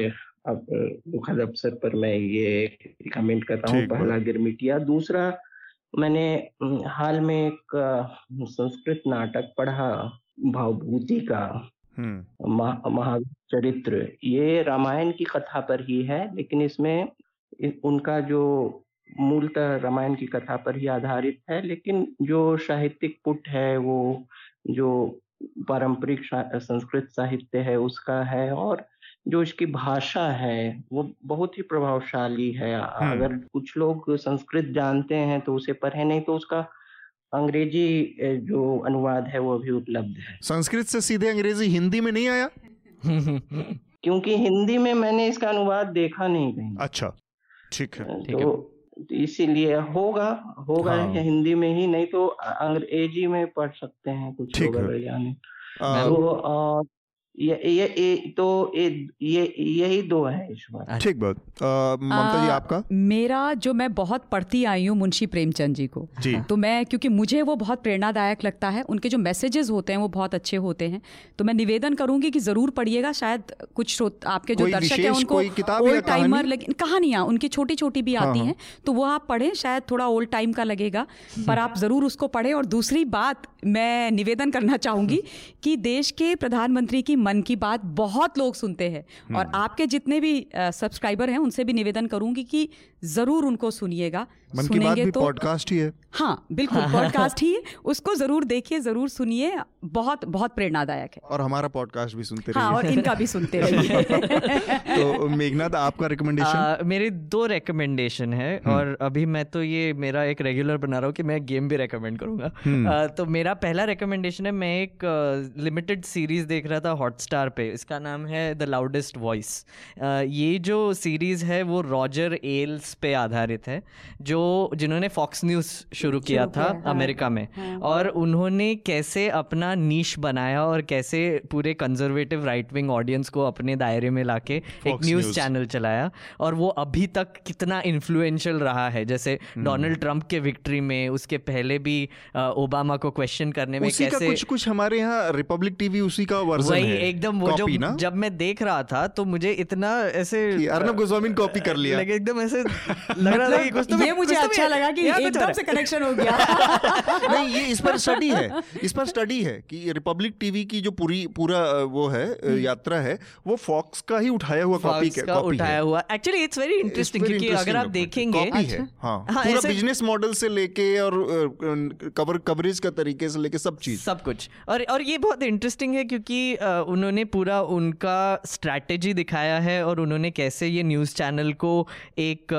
अब दुखद अवसर पर मैं ये रिकमेंड करता हूँ पहला गिरमिटिया। दूसरा, मैंने हाल में एक संस्कृत नाटक पढ़ा भावभूति का महावीर चरित्र। ये रामायण की कथा पर ही है, लेकिन इसमें उनका जो मूलतः रामायण की कथा पर ही आधारित है, लेकिन जो साहित्यिक पुट है वो जो पारंपरिक संस्कृत साहित्य है उसका है, और जो इसकी भाषा है वो बहुत ही प्रभावशाली है। अगर कुछ लोग संस्कृत जानते हैं तो उसे पढ़े, नहीं तो उसका अंग्रेजी जो अनुवाद है वो भी उपलब्ध है। संस्कृत से सीधे अंग्रेजी हिंदी में नहीं आया? क्योंकि हिंदी में मैंने इसका अनुवाद देखा नहीं कहीं। अच्छा, ठीक है, तो इसीलिए होगा होगा हाँ। हिंदी में ही, नहीं तो अंग्रेजी में पढ़ सकते हैं कुछ लोग अगर जाने तो। ये ये ये तो ये यही दो है इस बार। ठीक बात। ममता जी, आपका? मेरा जो मैं बहुत पढ़ती आई हूँ मुंशी प्रेमचंद जी को जी। तो मैं, क्योंकि मुझे वो बहुत प्रेरणादायक लगता है, उनके जो मैसेजेस होते हैं वो बहुत अच्छे होते हैं, तो मैं निवेदन करूंगी कि जरूर पढ़िएगा। शायद कुछ आपके जो दर्शक हैं उनको ओल्ड टाइमर, लेकिन कहानियाँ उनकी छोटी छोटी भी आती हैं, तो वो आप पढ़ें, शायद थोड़ा ओल्ड टाइम का लगेगा पर आप ज़रूर उसको पढ़ें। और दूसरी बात मैं निवेदन करना चाहूँगी कि देश के प्रधानमंत्री की मन की बात बहुत लोग सुनते हैं, और आपके जितने भी सब्सक्राइबर हैं उनसे भी निवेदन करूंगी कि जरूर उनको सुनिएगा। मन की बात भी तो पॉडकास्ट ही है। हाँ बिल्कुल, पॉडकास्ट ही है, उसको जरूर देखिए, जरूर सुनिए, बहुत बहुत प्रेरणादायक है। और हमारा पॉडकास्ट भी सुनते रहिए। हाँ, और इनका भी सुनते रहिए। तो मेघनाद, आपका रिकमेंडेशन? मेरे दो रिकमेंडेशन है, और अभी मैं तो ये मेरा एक रेगुलर बना रहा हूँ कि मैं गेम भी रिकमेंड करूंगा। तो मेरा पहला रिकमेंडेशन है, मैं एक लिमिटेड सीरीज देख रहा था हॉटस्टार पे, इसका नाम है द लाउडेस्ट वॉइस। ये जो सीरीज है वो रॉजर एल्स पे आधारित है, जो जिन्होंने फॉक्स न्यूज़ शुरू किया था अमेरिका में, और उन्होंने कैसे अपना नीश बनाया और कैसे पूरे कंजर्वेटिव राइट विंग ऑडियंस को अपने दायरे में लाके एक न्यूज़ चैनल चलाया, और वो अभी तक कितना इन्फ्लुएंशियल रहा है। जैसे डोनाल्ड ट्रंप के विक्ट्री में, उसके पहले भी ओबामा को क्वेश्चन करने में कैसे, कुछ कुछ हमारे यहाँ रिपब्लिक टीवी उसी का वर्जन है एकदम। वो जो जब मैं देख रहा था तो मुझे इतना ऐसे अर्नब गोस्वामी ने कॉपी कर लिया, एकदम ऐसे लग रहा था कि कुछ तो, ये मुझे अच्छा लगा कि एकदम से कनेक्शन हो गया। नहीं, ये इस पर स्टडी है, इस पर स्टडी है कि रिपब्लिक टीवी की जो पूरी पूरा वो है यात्रा है वो फॉक्स का ही उठाया हुआ कॉपी का उठाया हुआ। एक्चुअली इट्स वेरी इंटरेस्टिंग, क्योंकि अगर आप देखेंगे पूरा बिजनेस मॉडल से लेके और कवर कवरेज का तरीके से लेके सब चीज सब कुछ, और और ये बहुत इंटरेस्टिंग है क्योंकि उन्होंने पूरा उनका स्ट्रैटेजी दिखाया है, और उन्होंने कैसे ये न्यूज़ चैनल को एक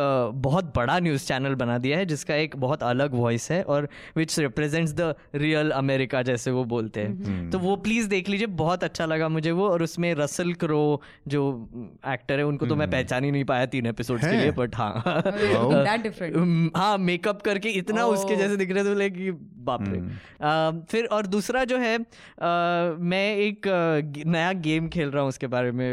बहुत बड़ा न्यूज़ चैनल बना दिया है जिसका एक बहुत अलग वॉइस है, और which represents the real America जैसे वो बोलते हैं। तो वो प्लीज़ देख लीजिए, बहुत अच्छा लगा मुझे वो। और उसमें रसल क्रो जो एक्टर है, उनको तो मैं पहचान ही नहीं पाया तीन एपिसोड्स के लिए, बट हाँ हाँ मेकअप करके इतना उसके जैसे दिख रहे थे, बाप रे। फिर और दूसरा जो है आ, मैं एक नया गेम खेल रहा हूँ, उसके बारे में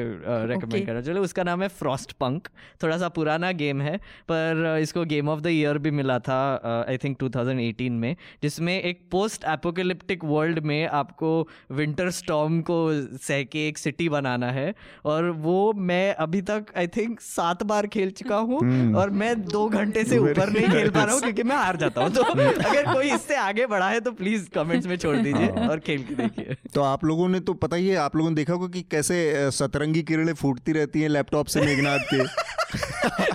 रेकमेंड कर रहा हूँ। चलो, उसका नाम है फ्रॉस्ट पंक। थोड़ा सा पुराना गेम है, पर इसको गेम ऑफ द ईयर भी मिला था आई थिंक दो हज़ार अठारह में, जिसमें एक पोस्ट एपोकैलिप्टिक वर्ल्ड में आपको विंटर स्टॉर्म को सह के एक सिटी बनाना है। और वो मैं अभी तक आई थिंक सात बार खेल चुका हूँ और मैं दो घंटे से ऊपर नहीं खेल पा रहा हूँ क्योंकि मैं हार जाता हूँ। तो अगर कोई इससे आगे बढ़ा है तो प्लीज कमेंट्स में छोड़ दीजिए और खेल के देखिए। तो आप लोगों ने, तो पता ही है, आप लोगों ने देखा होगा कि कैसे सतरंगी किरणें फूटती रहती हैं लैपटॉप से मेघनाद के।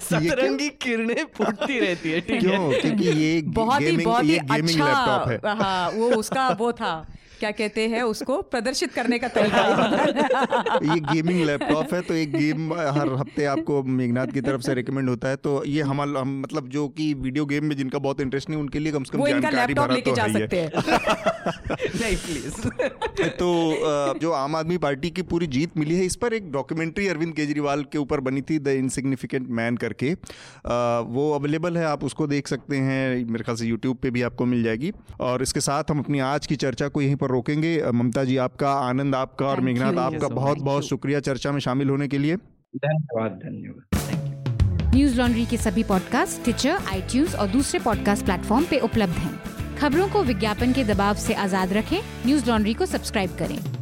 सतरंगी किरणें फूटती रहती है, ठीक है, क्योंकि ये बहुत ही बहुत ही अच्छा लैपटॉप है। हाँ, वो उसका वो था, क्या कहते हैं उसको, प्रदर्शित करने का तरीका। ये गेमिंग लैपटॉप है। तो एक गेम हर हफ्ते आपको मेघनाद की तरफ से रिकमेंड होता है। तो ये हमारा हम, मतलब जो कि वीडियो गेम में जिनका बहुत इंटरेस्ट नहीं, उनके लिए कम से कम जानकारी भरा तो है। नहीं प्लीज। तो जो आम आदमी पार्टी की पूरी जीत मिली है, इस पर एक डॉक्यूमेंट्री अरविंद केजरीवाल के ऊपर बनी थी, द इनसिग्निफिकेंट मैन करके। वो अवेलेबल है, आप उसको देख सकते हैं, मेरे ख्याल से यूट्यूब पे भी आपको मिल जाएगी। और इसके साथ हम अपनी आज की चर्चा को यहीं रोकेंगे। ममता जी आपका, आनंद आपका और मेघनाद आपका बहुत बहुत शुक्रिया चर्चा में शामिल होने के लिए। धन्यवाद धन्यवाद। न्यूज लॉन्ड्री के सभी पॉडकास्ट टिचर, आईट्यूज और दूसरे पॉडकास्ट प्लेटफॉर्म पे उपलब्ध हैं। खबरों को विज्ञापन के दबाव से आजाद रखें, न्यूज लॉन्ड्री को सब्सक्राइब करें।